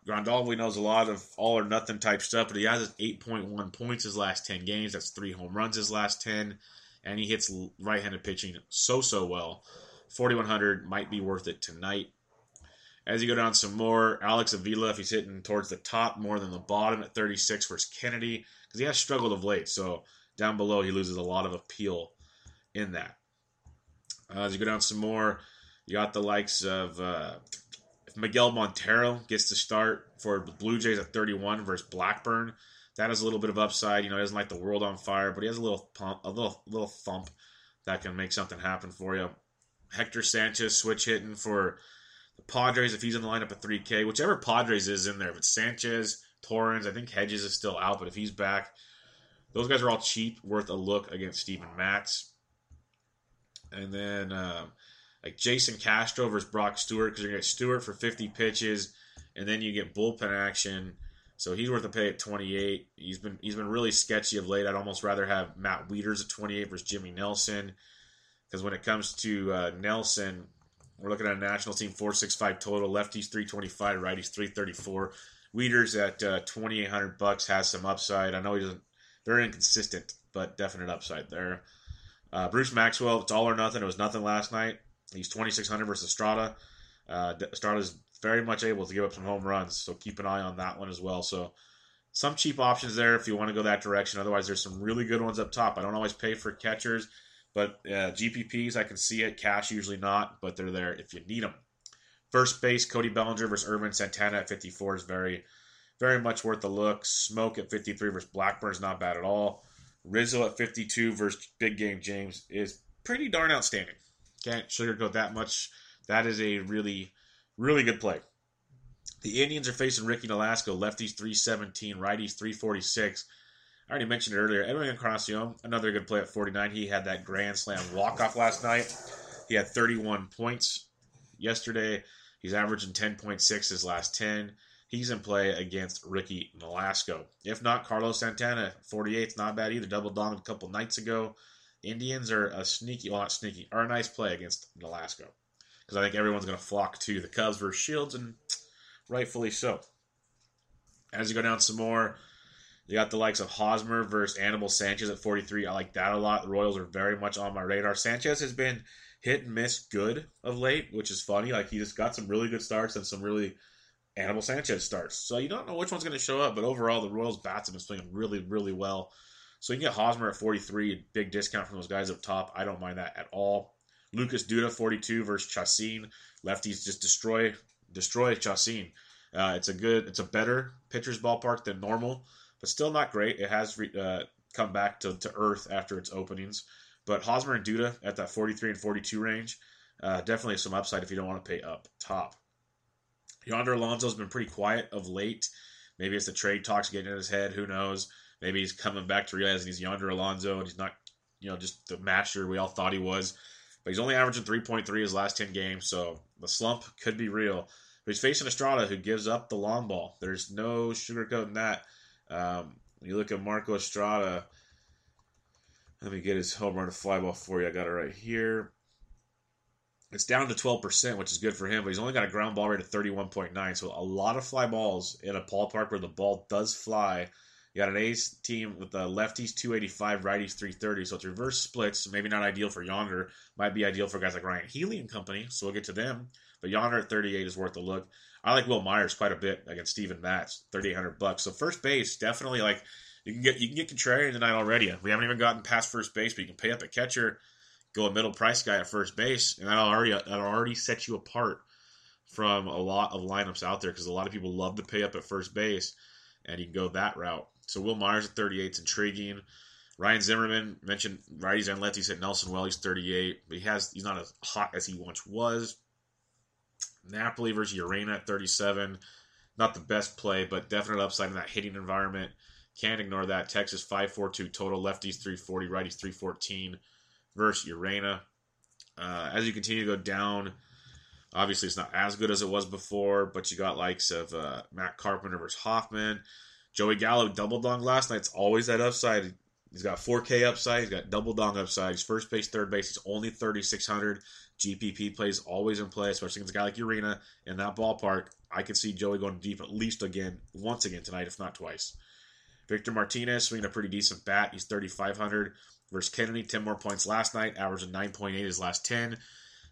Grandal, we know, is a lot of all-or-nothing type stuff, but he has eight point one points his last ten games. That's three home runs his last ten. And he hits right-handed pitching so, so well. forty-one hundred might be worth it tonight. As you go down some more, Alex Avila, if he's hitting towards the top more than the bottom at thirty-six versus Kennedy, because he has struggled of late. So down below, he loses a lot of appeal in that. Uh, as you go down some more, you got the likes of uh, Miguel Montero gets to start for the Blue Jays at thirty-one versus Blackburn. That is a little bit of upside. You know, he doesn't light the world on fire, but he has a little pump, a little little thump that can make something happen for you. Hector Sanchez switch hitting for the Padres if he's in the lineup at three K. Whichever Padres is in there, if it's Sanchez, Torrens. I think Hedges is still out, but if he's back, those guys are all cheap, worth a look against Steven Matz. And then um, like Jason Castro versus Brock Stewart, because you're going to get Stewart for fifty pitches, and then you get bullpen action. So he's worth a pay at twenty-eight. He's been he's been really sketchy of late. I'd almost rather have Matt Wieters at twenty-eight versus Jimmy Nelson, because when it comes to uh, Nelson, we're looking at a national team four sixty-five total, lefties three twenty-five, righties three thirty-four. Wieters at uh, twenty-eight hundred bucks has some upside. I know he doesn't. They're inconsistent, but definite upside there. Uh, Bruce Maxwell, it's all or nothing. It was nothing last night. He's twenty-six hundred versus Estrada. Uh, Estrada's very much able to give up some home runs, so keep an eye on that one as well. So some cheap options there if you want to go that direction. Otherwise, there's some really good ones up top. I don't always pay for catchers, but uh, G P Ps, I can see it. Cash, usually not, but they're there if you need them. First base, Cody Bellinger versus Irvin Santana at fifty-four is very, very much worth a look. Smoke at fifty-three versus Blackburn is not bad at all. Rizzo at fifty-two versus Big Game James is pretty darn outstanding. Can't sugarcoat that much. That is a really, really good play. The Indians are facing Ricky Nolasco. Lefties three seventeen, righties three forty-six. I already mentioned it earlier. Edwin Encarnacion, another good play at forty-nine. He had that grand slam walk-off last night. He had thirty-one points yesterday. He's averaging ten point six his last ten. He's in play against Ricky Nolasco. If not, Carlos Santana, forty-eight, is not bad either. Double dong a couple nights ago. Indians are a sneaky, well not sneaky, are a nice play against Nolasco, because I think everyone's going to flock to the Cubs versus Shields, and rightfully so. As you go down some more, you got the likes of Hosmer versus Anibal Sanchez at forty-three. I like that a lot. The Royals are very much on my radar. Sanchez has been hit and miss good of late, which is funny. Like, he just got some really good starts and some really Anibal Sanchez starts. So you don't know which one's going to show up, but overall the Royals bats have been playing really, really well. So you can get Hosmer at forty-three, a big discount from those guys up top. I don't mind that at all. Lucas Duda, forty-two versus Chacin. Lefties just destroy destroy Chacin. Uh, it's a good, it's a better pitcher's ballpark than normal, but still not great. It has re, uh, come back to, to earth after its openings. But Hosmer and Duda at that forty-three and forty-two range, uh, definitely some upside if you don't want to pay up top. Yonder Alonso's been pretty quiet of late. Maybe it's the trade talks getting in his head. Who knows? Maybe he's coming back to realizing he's Yonder Alonso and he's not, you know, just the masher we all thought he was. But he's only averaging three point three his last ten games, so the slump could be real. But he's facing Estrada, who gives up the long ball. There's no sugarcoating that. Um, you look at Marco Estrada. Let me get his home run to fly ball for you. I got it right here. It's down to twelve percent, which is good for him, but he's only got a ground ball rate of thirty-one point nine, so a lot of fly balls in a ballpark where the ball does fly. You got an A's team with the lefties two eighty-five, righties three thirty, so it's reverse splits, so maybe not ideal for Yonder. Might be ideal for guys like Ryan Healy and company, so we'll get to them. But Yonder at thirty-eight is worth a look. I like Will Myers quite a bit against Steven Matz, thirty-eight hundred bucks. So first base, definitely, like, you can get you can get contrarian tonight already. We haven't even gotten past first base, but you can pay up at catcher, go a middle price guy at first base, and that'll already, that'll already set you apart from a lot of lineups out there, because a lot of people love to pay up at first base, and you can go that route. So Will Myers at thirty-eight is intriguing. Ryan Zimmerman, mentioned righties and lefties at Nelson. Well, he's thirty-eight, but he has, he's not as hot as he once was. Napoli versus Urena at thirty-seven. Not the best play, but definite upside in that hitting environment. Can't ignore that. Texas five forty-two total, lefties three forty, righties three fourteen. Versus Urena. Uh, as you continue to go down, obviously it's not as good as it was before, but you got likes of uh, Matt Carpenter versus Hoffman. Joey Gallo double dong last night. It's always that upside. He's got four K upside. He's got double dong upside. He's first base, third base. He's only thirty-six hundred. G P P plays always in play, especially against a guy like Urena in that ballpark. I could see Joey going deep at least again, once again tonight, if not twice. Victor Martinez swinging a pretty decent bat. He's thirty-five hundred. Versus Kennedy, ten more points last night, averaging nine point eight his last ten.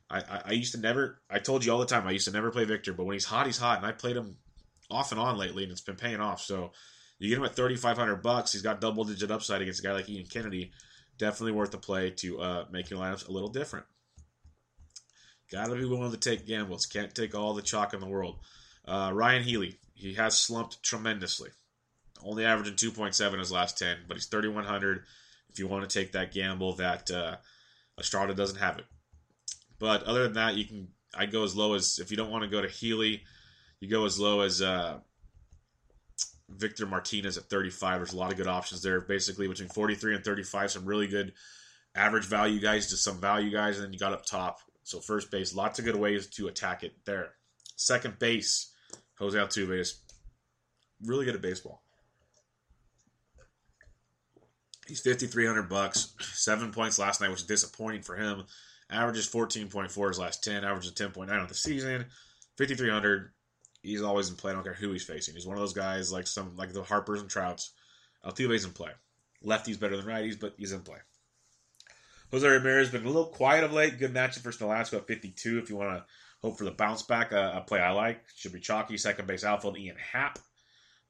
I, I, I used to never, I told you all the time, I used to never play Victor, but when he's hot, he's hot, and I played him off and on lately, and it's been paying off. So you get him at thirty-five hundred bucks. He's got double-digit upside against a guy like Ian Kennedy. Definitely worth a play to uh, make your lineups a little different. Got to be willing to take gambles. Can't take all the chalk in the world. Uh, Ryan Healy, he has slumped tremendously. Only averaging two point seven his last ten, but he's thirty-one hundred. If you want to take that gamble, that uh, Estrada doesn't have it. But other than that, you can. I go as low as, if you don't want to go to Healy, you go as low as uh, Victor Martinez at thirty-five. There's a lot of good options there. Basically, between forty-three and thirty-five, some really good average value guys to some value guys, and then you got up top. So first base, lots of good ways to attack it there. Second base, Jose Altuve is really good at baseball. He's fifty-three hundred bucks, seven points last night, which is disappointing for him. Averages fourteen point four his last ten, averages ten point nine on the season. fifty-three hundred, he's always in play. I don't care who he's facing. He's one of those guys like some like the Harpers and Trouts. Altuve's in play. Lefty's better than righties, but he's in play. Jose Ramirez has been a little quiet of late. Good matchup for Nolasco at fifty-two. If you want to hope for the bounce back, a, a play I like. Should be chalky. Second base outfield, Ian Happ.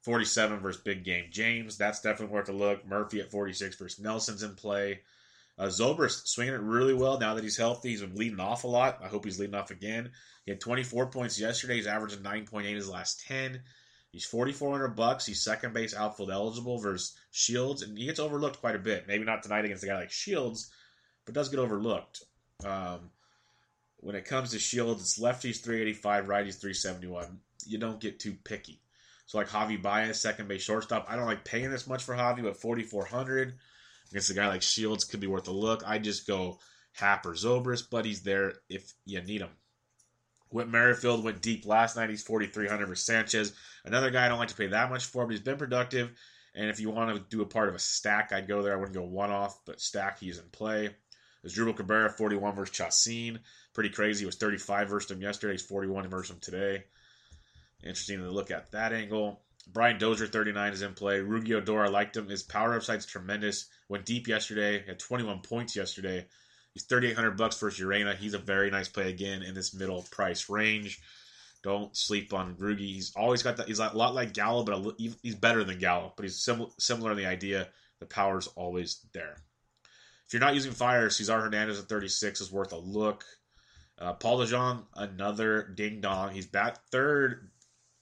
forty-seven versus Big Game James. That's definitely worth a look. Murphy at forty-six versus Nelson's in play. Uh, Zobrist swinging it really well now that he's healthy. He's been leading off a lot. I hope he's leading off again. He had twenty-four points yesterday. He's averaging nine point eight his last ten. He's forty-four hundred bucks. He's second base outfield eligible versus Shields, and he gets overlooked quite a bit. Maybe not tonight against a guy like Shields, but does get overlooked. Um, when it comes to Shields, it's lefties three eighty-five, righties three seventy-one. You don't get too picky. So like Javi Baez, second base shortstop. I don't like paying this much for Javi, but forty-four hundred dollars against a guy like Shields could be worth a look. I just go Happ or Zobrist, but he's there if you need him. Whit Merrifield went deep last night. He's forty-three hundred dollars for Sanchez. Another guy I don't like to pay that much for, but he's been productive. And if you want to do a part of a stack, I'd go there. I wouldn't go one-off, but stack, he's in play. Asdrubal Cabrera, forty-one versus Chacin. Pretty crazy. He was thirty-five versus him yesterday. He's forty-one versus him today. Interesting to look at that angle. Brian Dozier, thirty-nine, is in play. Rudy Odor, I liked him. His power upside's tremendous. Went deep yesterday. Had twenty-one points yesterday. He's thirty-eight hundred bucks versus Urena. He's a very nice play again in this middle price range. Don't sleep on Rudy. He's always got that. He's a lot like Gallo, but a, he's better than Gallo. But he's sim- similar in the idea. The power's always there. If you're not using fire, Cesar Hernandez at thirty-six is worth a look. Uh, Paul DeJong, another ding-dong. He's back third.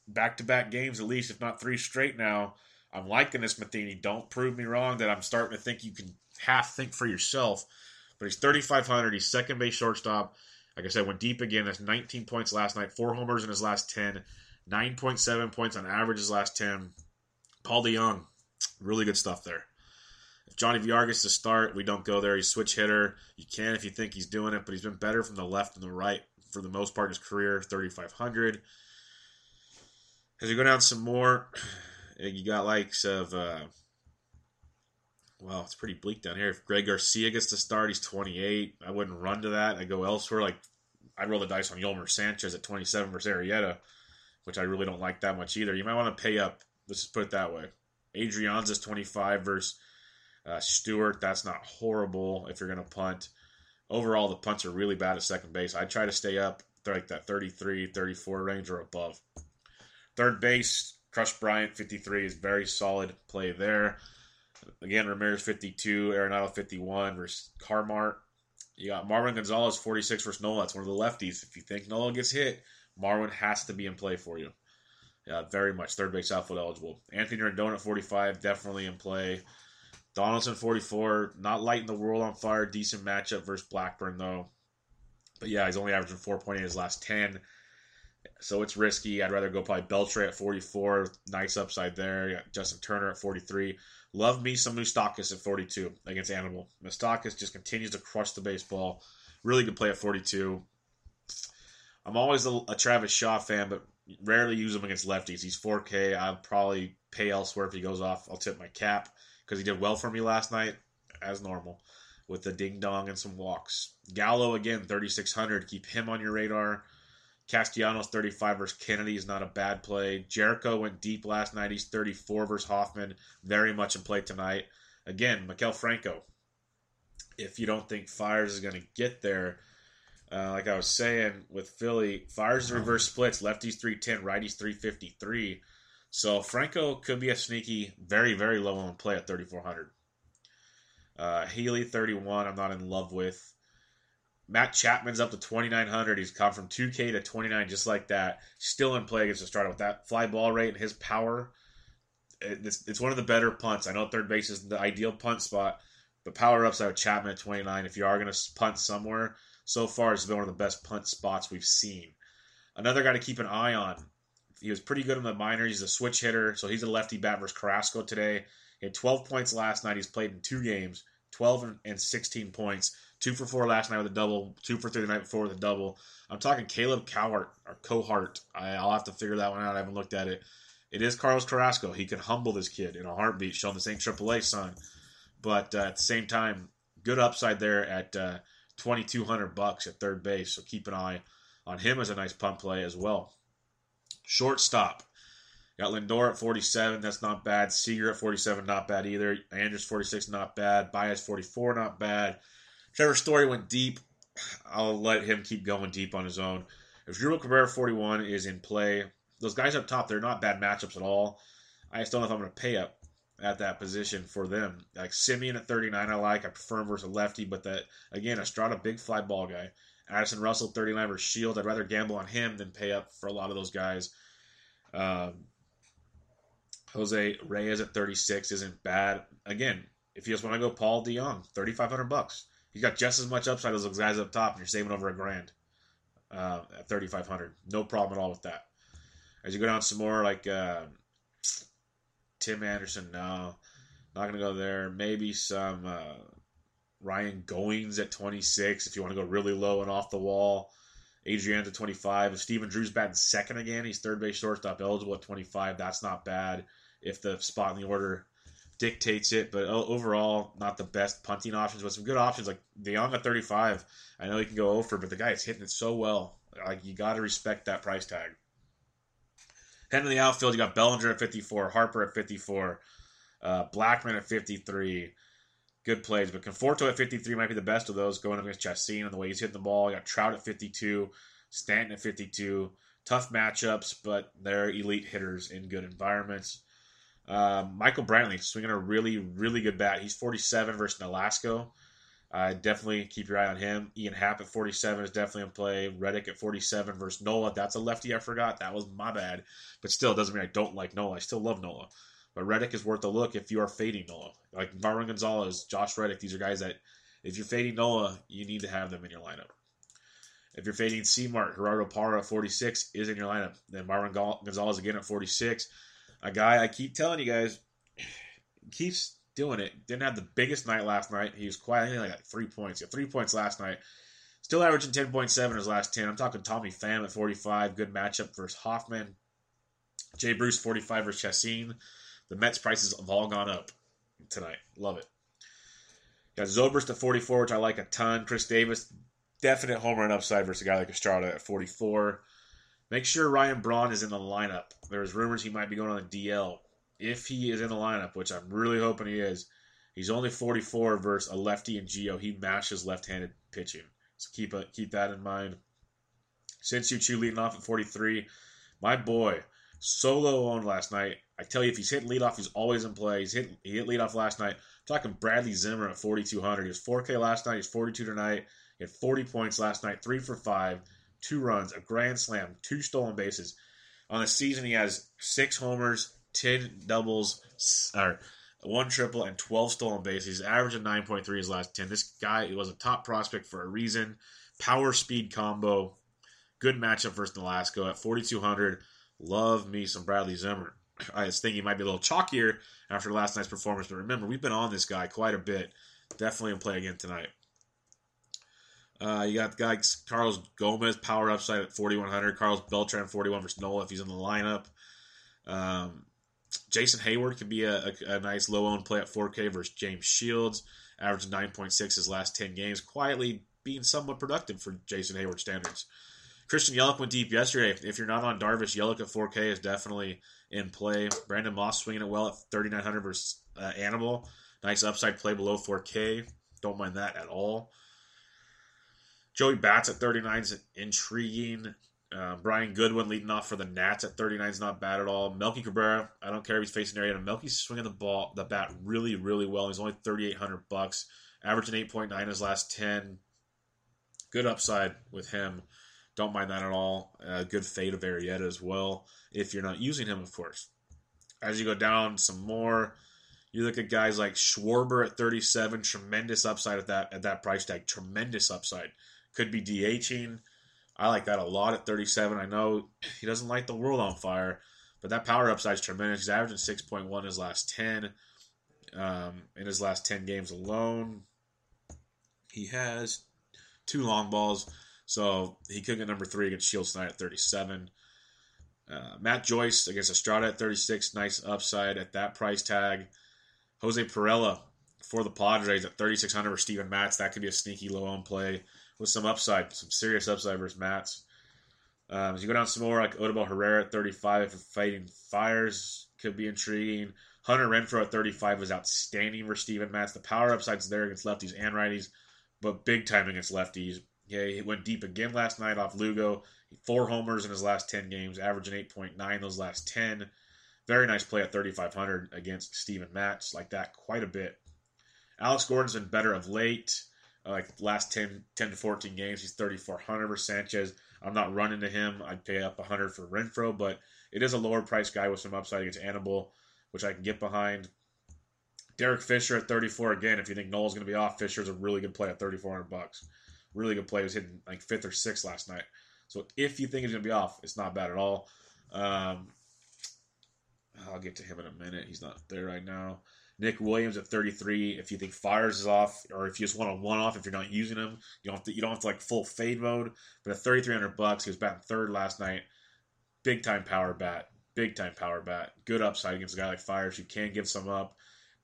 Back-to-back games, at least, if not three straight now. I'm liking this, Matheny. Don't prove me wrong that I'm starting to think you can half-think for yourself. But he's thirty-five hundred. He's second-base shortstop. Like I said, went deep again. That's nineteen points last night. Four homers in his last ten. nine point seven points on average his last ten. Paul DeJong, really good stuff there. If Johnny Villar gets to start, we don't go there. He's switch hitter. You can if you think he's doing it, but he's been better from the left and the right for the most part in his career, thirty-five hundred. As you go down some more, you got likes of, uh, well, it's pretty bleak down here. If Greg Garcia gets to start, he's twenty-eight. I wouldn't run to that. I'd go elsewhere. Like, I'd roll the dice on Yolmer Sanchez at twenty-seven versus Arrieta, which I really don't like that much either. You might want to pay up. Let's just put it that way. Adrianza's twenty-five versus uh, Stewart. That's not horrible if you're going to punt. Overall, the punts are really bad at second base. I'd try to stay up like that thirty-three, thirty-four range or above. Third base, Crush Bryant, fifty-three, is very solid play there. Again, Ramirez, fifty-two, Arenado, fifty-one versus Carmart. You got Marwin Gonzalez, forty-six versus Nola. That's one of the lefties. If you think Nola gets hit, Marwin has to be in play for you. Yeah, very much. Third base outfield eligible. Anthony Rendon at forty-five, definitely in play. Donaldson, forty-four, not lighting the world on fire. Decent matchup versus Blackburn, though. But, yeah, he's only averaging four point eight his last ten. So it's risky. I'd rather go probably Beltre at forty-four. Nice upside there. You got Justin Turner at forty-three. Love me some Moustakas at forty-two against Animal. Moustakas just continues to crush the baseball. Really good play at forty-two. I'm always a, a Travis Shaw fan, but rarely use him against lefties. He's four K. I'll probably pay elsewhere if he goes off. I'll tip my cap because he did well for me last night, as normal, with the ding-dong and some walks. Gallo, again, thirty-six hundred. Keep him on your radar. Castellanos, thirty-five versus Kennedy is not a bad play. Jericho went deep last night. He's thirty-four versus Hoffman. Very much in play tonight. Again, Mikel Franco. If you don't think Fires is going to get there, uh, like I was saying with Philly, Fires reverse splits. Lefties three ten, righties three fifty-three. So Franco could be a sneaky, very, very low on play at thirty-four hundred. Uh, Healy, thirty-one, I'm not in love with. Matt Chapman's up to twenty-nine hundred. He's come from two K to twenty-nine, just like that. Still in play against Estrada with that fly ball rate and his power. It's, it's one of the better punts. I know third base is the ideal punt spot, but power ups out of Chapman at twenty-nine. If you are going to punt somewhere, so far it's been one of the best punt spots we've seen. Another guy to keep an eye on. he was pretty good in the minors. He's a switch hitter, so he's a lefty bat versus Carrasco today. He had twelve points last night. He's played in two games, twelve and sixteen points. Two for four last night with a double. Two for three the night before with a double. I'm talking Caleb Cowhart, or Cohart. I, I'll have to figure that one out. I haven't looked at it. It is Carlos Carrasco. He could humble this kid in a heartbeat. Show him this ain't triple A, son. But uh, at the same time, good upside there at uh, twenty-two hundred bucks at third base. So keep an eye on him as a nice punt play as well. Shortstop. Got Lindor at forty-seven. That's not bad. Seager at forty-seven. Not bad either. Andrews forty-six. Not bad. Baez forty-four. Not bad. Trevor Story went deep. I'll let him keep going deep on his own. If Drupal Cabrera forty-one is in play, those guys up top, they're not bad matchups at all. I just don't know if I'm going to pay up at that position for them. Like Simeon at thirty-nine, I like. I prefer him versus a lefty, but that, again, Estrada, big fly ball guy. Addison Russell, thirty-nine versus Shield. I'd rather gamble on him than pay up for a lot of those guys. Um, Jose Reyes at thirty-six isn't bad. Again, if you just want to go Paul DeYoung, thirty-five hundred bucks. You got just as much upside as those guys up top, and you're saving over a grand uh, at thirty-five hundred. No problem at all with that. As you go down some more, like uh, Tim Anderson, no, not going to go there. Maybe some uh, Ryan Goings at twenty-six if you want to go really low and off the wall. Adrian's at twenty-five. If Steven Drew's batting second again, he's third base shortstop eligible at twenty-five. That's not bad if the spot in the order dictates it. But overall, not the best punting options, but some good options. Like DeYoung at thirty-five, I know he can go over, but the guy is hitting it so well. Like, you got to respect that price tag. Heading to the outfield, you got Bellinger at fifty-four, Harper at fifty-four, uh, Blackman at fifty-three. Good plays, but Conforto at fifty-three might be the best of those going up against Chassin and the way he's hitting the ball. You got Trout at fifty-two, Stanton at fifty-two. Tough matchups, but they're elite hitters in good environments. Uh, Michael Brantley swinging a really, really good bat. He's forty-seven versus Nolasco. Uh, definitely keep your eye on him. Ian Happ at forty-seven is definitely in play. Reddick at forty-seven versus Nola. That's a lefty I forgot. That was my bad. But still, it doesn't mean I don't like Nola. I still love Nola. But Reddick is worth a look if you are fading Nola. Like Marwin Gonzalez, Josh Reddick, these are guys that if you're fading Nola, you need to have them in your lineup. If you're fading C-Mart, Gerardo Parra at forty-six is in your lineup. Then Marwin Gonzalez again at forty-six. A guy I keep telling you guys keeps doing it. Didn't have the biggest night last night. He was quiet. I think like, like three points. He had three points last night. Still averaging ten point seven in his last ten. I'm talking Tommy Pham at forty-five. Good matchup versus Hoffman. Jay Bruce, forty-five versus Chassin. The Mets prices have all gone up tonight. Love it. Got Zobrist at forty-four, which I like a ton. Chris Davis, definite home run upside versus a guy like Estrada at forty-four. Make sure Ryan Braun is in the lineup. There's rumors he might be going on the D L. If he is in the lineup, which I'm really hoping he is, he's only forty-four versus a lefty and Gio. He mashes left-handed pitching. So keep a, keep that in mind. Sinsu Chu leading off at forty-three. My boy, solo owned last night. I tell you, if he's hitting leadoff, he's always in play. He's hit, he hit leadoff last night. I'm talking Bradley Zimmer at forty-two hundred. He was four K last night. He's forty-two tonight. He had forty points last night, three for five. Two runs, a grand slam, two stolen bases. On the season, he has six homers, ten doubles, or one triple, and twelve stolen bases. He's averaging nine point three his last ten. This guy, he was a top prospect for a reason. Power-speed combo. Good matchup versus Nolasco at forty-two hundred. Love me some Bradley Zimmer. I was thinking he might be a little chalkier after last night's performance, but remember, we've been on this guy quite a bit. Definitely in play again tonight. Uh, you got guys Carlos Gomez, power upside at forty-one hundred. Carlos Beltran, forty-one versus Nola if he's in the lineup. Um, Jason Hayward could be a, a, a nice low-owned play at four K versus James Shields. Averaged nine point six his last ten games. Quietly being somewhat productive for Jason Hayward standards. Christian Yelich went deep yesterday. If you're not on Darvish, Yelich at four K is definitely in play. Brandon Moss swinging it well at thirty-nine hundred versus uh, Animal. Nice upside play below four K. Don't mind that at all. Joey Bats at thirty-nine is intriguing. Uh, Brian Goodwin leading off for the Nats at thirty-nine is not bad at all. Melky Cabrera, I don't care if he's facing Arietta. Melky's swinging the ball, the bat really, really well. He's only thirty-eight hundred bucks, averaging eight point nine in his last ten. Good upside with him. Don't mind that at all. Uh, good fade of Arietta as well, if you're not using him, of course. As you go down some more, you look at guys like Schwarber at thirty-seven. Tremendous upside at that at that price tag. Tremendous upside. Could be DHing, I like that a lot at thirty-seven. I know he doesn't light the world on fire, but that power upside is tremendous. He's averaging six point one in his last ten. Um, in his last ten games alone, he has two long balls, so he could get number three against Shields tonight at thirty-seven. Uh, Matt Joyce against Estrada at thirty-six. Nice upside at that price tag. Jose Perella for the Padres at thirty-six hundred for Steven Matz. That could be a sneaky low-owned play with some upside, some serious upside versus Matz. Um, as you go down some more, like Odubel Herrera at thirty-five for Fighting Fires could be intriguing. Hunter Renfroe at thirty-five was outstanding for Steven Matz. The power upside's there against lefties and righties, but big time against lefties. Yeah, he went deep again last night off Lugo. Four homers in his last ten games, averaging eight point nine those last ten. Very nice play at thirty-five hundred against Steven Matz, like that quite a bit. Alex Gordon's been better of late, uh, like the last ten to fourteen games. He's thirty-four hundred for Sanchez. I'm not running to him. I'd pay up one hundred for Renfroe, but it is a lower-priced guy with some upside against Anibal, which I can get behind. Derek Fisher at thirty-four. Again, if you think Noel's going to be off, Fisher's a really good play at thirty-four hundred bucks. Really good play. He was hitting like fifth or sixth last night. So if you think he's going to be off, it's not bad at all. Um, I'll get to him in a minute. He's not there right now. Nick Williams at thirty-three. If you think Fires is off, or if you just want a one-off, if you're not using him, you don't have to, you don't have to like full fade mode. But at thirty-three hundred bucks, he was batting third last night. Big time power bat. Big time power bat. Good upside against a guy like Fires. You can give some up.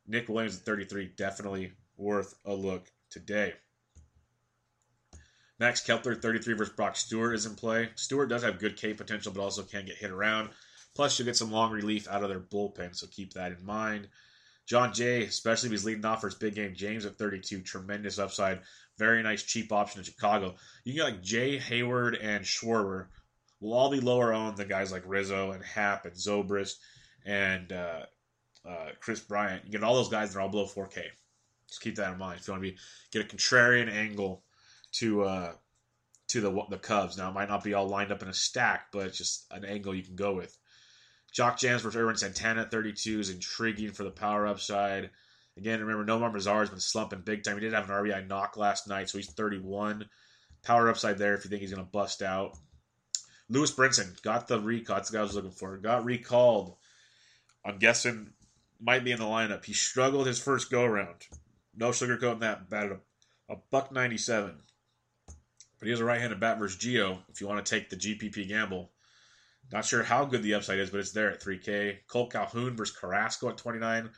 Nick Williams at thirty-three, definitely worth a look today. Max Kepler, thirty-three versus Brock Stewart is in play. Stewart does have good K potential, but also can get hit around. Plus, you'll get some long relief out of their bullpen, so keep that in mind. John Jay, especially if he's leading off for his big game, James at thirty-two, tremendous upside. Very nice, cheap option in Chicago. You can get like Jay, Hayward, and Schwarber. We'll all be lower owned than guys like Rizzo and Happ and Zobrist and uh, uh, Chris Bryant. You get all those guys, they're all below four K. Just keep that in mind. If you want to be get a contrarian angle to uh, to the the Cubs. Now, it might not be all lined up in a stack, but it's just an angle you can go with. Jock Jans versus Erwin Santana at thirty-two is intriguing for the power upside. Again, remember, Nomar Mazar has been slumping big time. He did have an R B I knock last night, so he's thirty-one. Power upside there if you think he's going to bust out. Lewis Brinson got the recall. That's the guy I was looking for. Got recalled. I'm guessing might be in the lineup. He struggled his first go-around. No sugarcoating that. Batted a, a buck ninety-seven. But he has a right-handed bat versus Gio if you want to take the G P P gamble. Not sure how good the upside is, but it's there at three K. Kole Calhoun versus Carrasco at twenty-nine.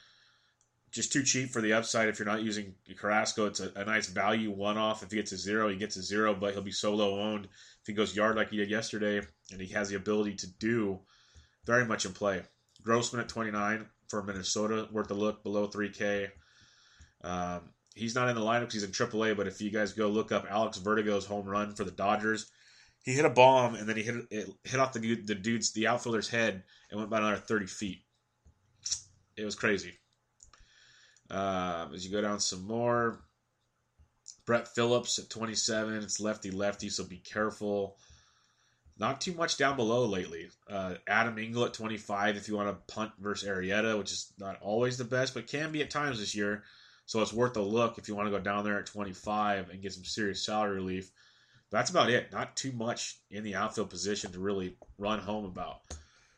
Just too cheap for the upside if you're not using Carrasco. It's a, a nice value one-off. If he gets a zero, he gets a zero, but he'll be so low-owned. If he goes yard like he did yesterday, and he has the ability to do, very much in play. Grossman at twenty-nine for Minnesota, worth a look, below three K. Um... He's not in the lineup because he's in triple A, but if you guys go look up Alex Vertigo's home run for the Dodgers, he hit a bomb, and then he hit it hit off the, dude, the dude's the outfielder's head and went by another thirty feet. It was crazy. Uh, as you go down some more, Brett Phillips at twenty-seven. It's lefty-lefty, so be careful. Not too much down below lately. Uh, Adam Engel at twenty-five if you want to punt versus Arrieta, which is not always the best, but can be at times this year. So it's worth a look if you want to go down there at twenty-five and get some serious salary relief. That's about it. Not too much in the outfield position to really run home about.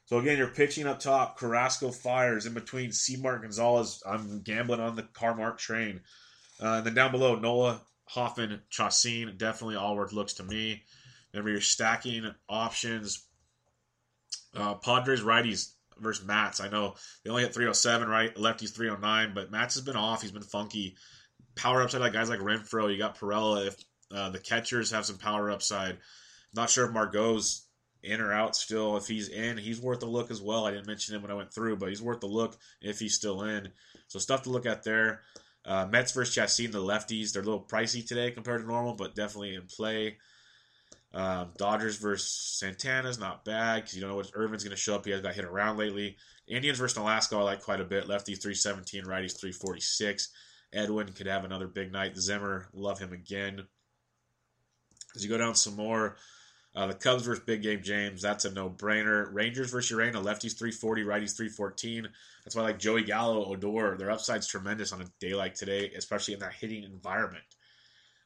So, again, you're pitching up top. Carrasco fires in between. C-Mark Gonzalez, I'm gambling on the Carmark train. Uh, and then down below, Nola, Hoffman, Chacin, definitely all worth looks to me. Remember, you're stacking options. Uh, Padres righties versus Matz. I know they only hit three oh seven, right? Lefty's three oh nine, but Matz has been off. He's been funky. Power upside like guys like Renfroe. You got Perella. If uh, the catchers have some power upside. Not sure if Margot's in or out still. If he's in, he's worth a look as well. I didn't mention him when I went through, but he's worth a look if he's still in. So stuff to look at there. Uh, Mets versus Chacin, the lefties. They're a little pricey today compared to normal, but definitely in play. Um, Dodgers versus Santana's not bad because you don't know what Irvin's going to show up. He has got hit around lately. Indians versus Nolasco I like quite a bit. Lefty three seventeen, righty three forty-six. Edwin could have another big night. Zimmer, love him again. As you go down some more, uh, the Cubs versus Big Game James, that's a no-brainer. Rangers versus Urena, lefties three forty, righties three fourteen. That's why I like Joey Gallo, Odor. Their upside's tremendous on a day like today, especially in that hitting environment.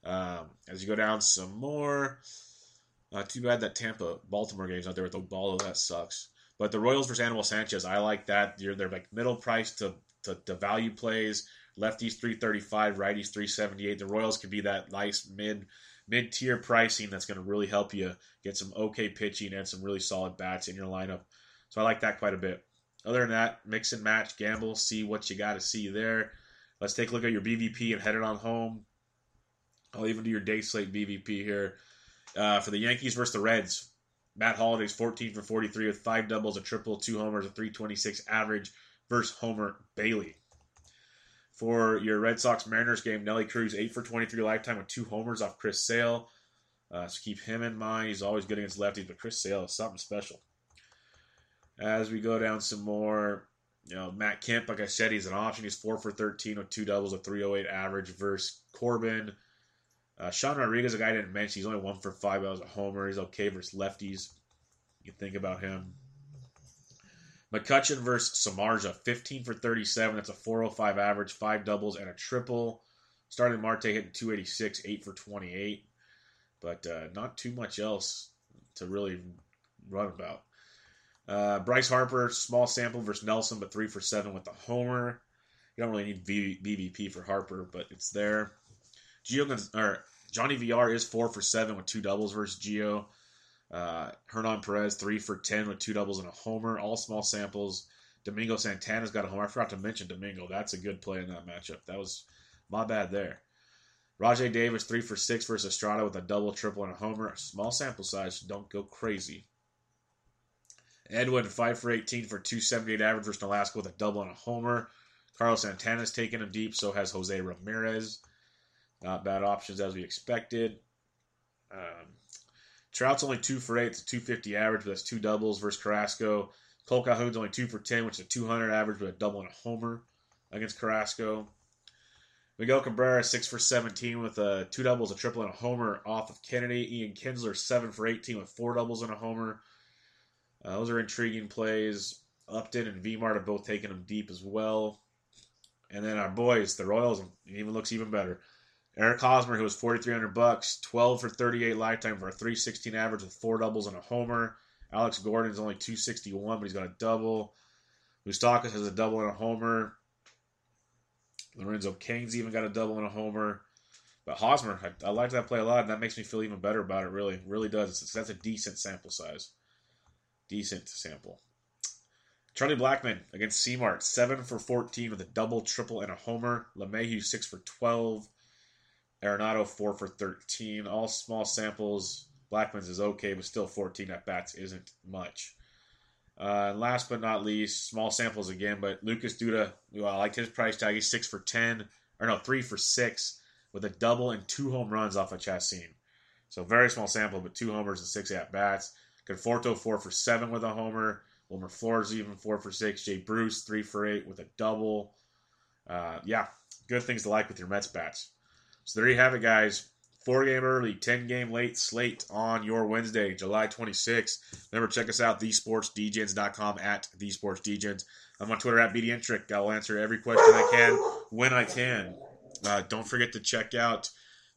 Um, as you go down some more, Uh, too bad that Tampa-Baltimore game's not there with Obaldo. That sucks. But the Royals versus Anuel Sanchez, I like that. They're, they're like middle price to, to, to value plays. Lefties three thirty-five, righties three seventy-eight. The Royals could be that nice mid, mid-tier pricing that's going to really help you get some okay pitching and some really solid bats in your lineup. So I like that quite a bit. Other than that, mix and match, gamble, see what you got to see there. Let's take a look at your B V P and head it on home. I'll even do your day slate B V P here. Uh, for the Yankees versus the Reds, Matt Holiday's fourteen for forty-three with five doubles, a triple, two homers, a three twenty-six average versus Homer Bailey. For your Red Sox-Mariners game, Nelly Cruz, eight for twenty-three lifetime with two homers off Chris Sale. Uh, so keep him in mind. He's always good against lefties, but Chris Sale is something special. As we go down some more, you know, Matt Kemp, like I said, he's an option. He's four for thirteen with two doubles, a three oh eight average versus Corbin. Uh, Sean Rodriguez, a guy I didn't mention. He's only one for five. That was a homer. He's okay versus lefties. You can think about him. McCutchen versus Samardzija, fifteen for thirty-seven. That's a four oh five average, five doubles, and a triple. Starting Marte hitting two eighty-six, eight for twenty-eight. But uh, not too much else to really run about. Uh, Bryce Harper, small sample versus Nelson, but three for seven with the homer. You don't really need B V P for Harper, but it's there. Gio Gonz- or Johnny V R is four for seven with two doubles versus Gio. Uh, Hernan Perez three for ten with two doubles and a homer. All small samples. Domingo Santana's got a homer. I forgot to mention Domingo. That's a good play in that matchup. That was my bad there. Rajay Davis three for six versus Estrada with a double, triple, and a homer. Small sample size. Don't go crazy. Edwin five for eighteen for two seventy eight average versus Nolasco with a double and a homer. Carlos Santana's taking him deep. So has Jose Ramirez. Not bad options as we expected. Um, Trout's only two for eight. It's a two fifty average, but that's two doubles versus Carrasco. Kole Calhoun's only two for ten, which is a two hundred average, with a double and a homer against Carrasco. Miguel Cabrera, six for seventeen with uh, two doubles, a triple, and a homer off of Kennedy. Ian Kinsler, seven for eighteen with four doubles and a homer. Uh, those are intriguing plays. Upton and Vimart are both taking them deep as well. And then our boys, the Royals, it even looks even better. Eric Hosmer, who was forty-three hundred bucks, twelve for thirty-eight lifetime for a three sixteen average with four doubles and a homer. Alex Gordon's only two sixty-one, but he's got a double. Moustakas has a double and a homer. Lorenzo Cain's even got a double and a homer. But Hosmer, I, I like that play a lot, and that makes me feel even better about it, really. Really does. It's, that's a decent sample size. Decent sample. Charlie Blackmon against C-Mart, seven for fourteen with a double, triple, and a homer. LeMahieu, six for twelve. Arenado, four for thirteen. All small samples. Blackman's is okay, but still fourteen at-bats isn't much. Uh, and last but not least, small samples again, but Lucas Duda, well, I liked his price tag. He's six for ten, or no, three for six, with a double and two home runs off of Chacin. So very small sample, but two homers and six at-bats. Conforto, four for seven with a homer. Wilmer Flores, even four for six. Jay Bruce, three for eight with a double. Uh, yeah, good things to like with your Mets bats. So there you have it, guys. Four-game early, ten-game late slate on your Wednesday, July twenty-sixth. Remember, check us out, the sports d gens dot com, at the sports d gens. I'm on Twitter, at B D N Trick. I'll answer every question I can when I can. Uh, don't forget to check out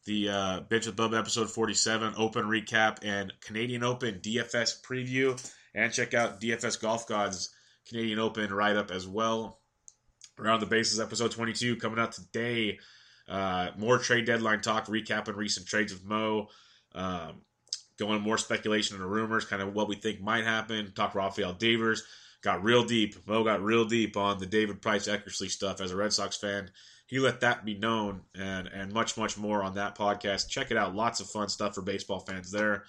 the uh, Bitch with Bub episode forty-seven, Open Recap, and Canadian Open D F S Preview. And check out D F S Golf Gods Canadian Open write-up as well. Around the Bases episode twenty-two coming out today. Uh, more trade deadline talk, recapping recent trades with Mo, um, going more speculation and rumors, kind of what we think might happen. Talk Rafael Devers. Got real deep. Mo got real deep on the David Price accuracy stuff as a Red Sox fan. He let that be known, and, and much, much more on that podcast. Check it out. Lots of fun stuff for baseball fans there.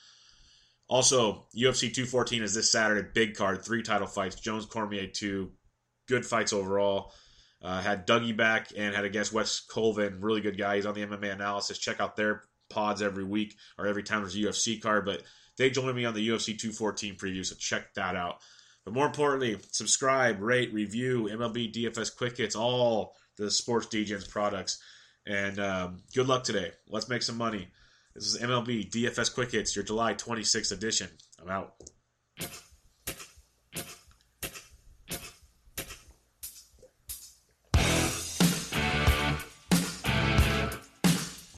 Also, U F C two fourteen is this Saturday. Big card, three title fights. Jones Cormier, two. Good fights overall. Uh, had Dougie back and had a guest, Wes Colvin, really good guy. He's on the M M A analysis. Check out their pods every week or every time there's a U F C card. But they joined me on the U F C two fourteen preview, so check that out. But more importantly, subscribe, rate, review, M L B, D F S, Quick Hits, all the Sports D Gens products. And um, good luck today. Let's make some money. This is M L B, D F S, Quick Hits, your July twenty-sixth edition. I'm out.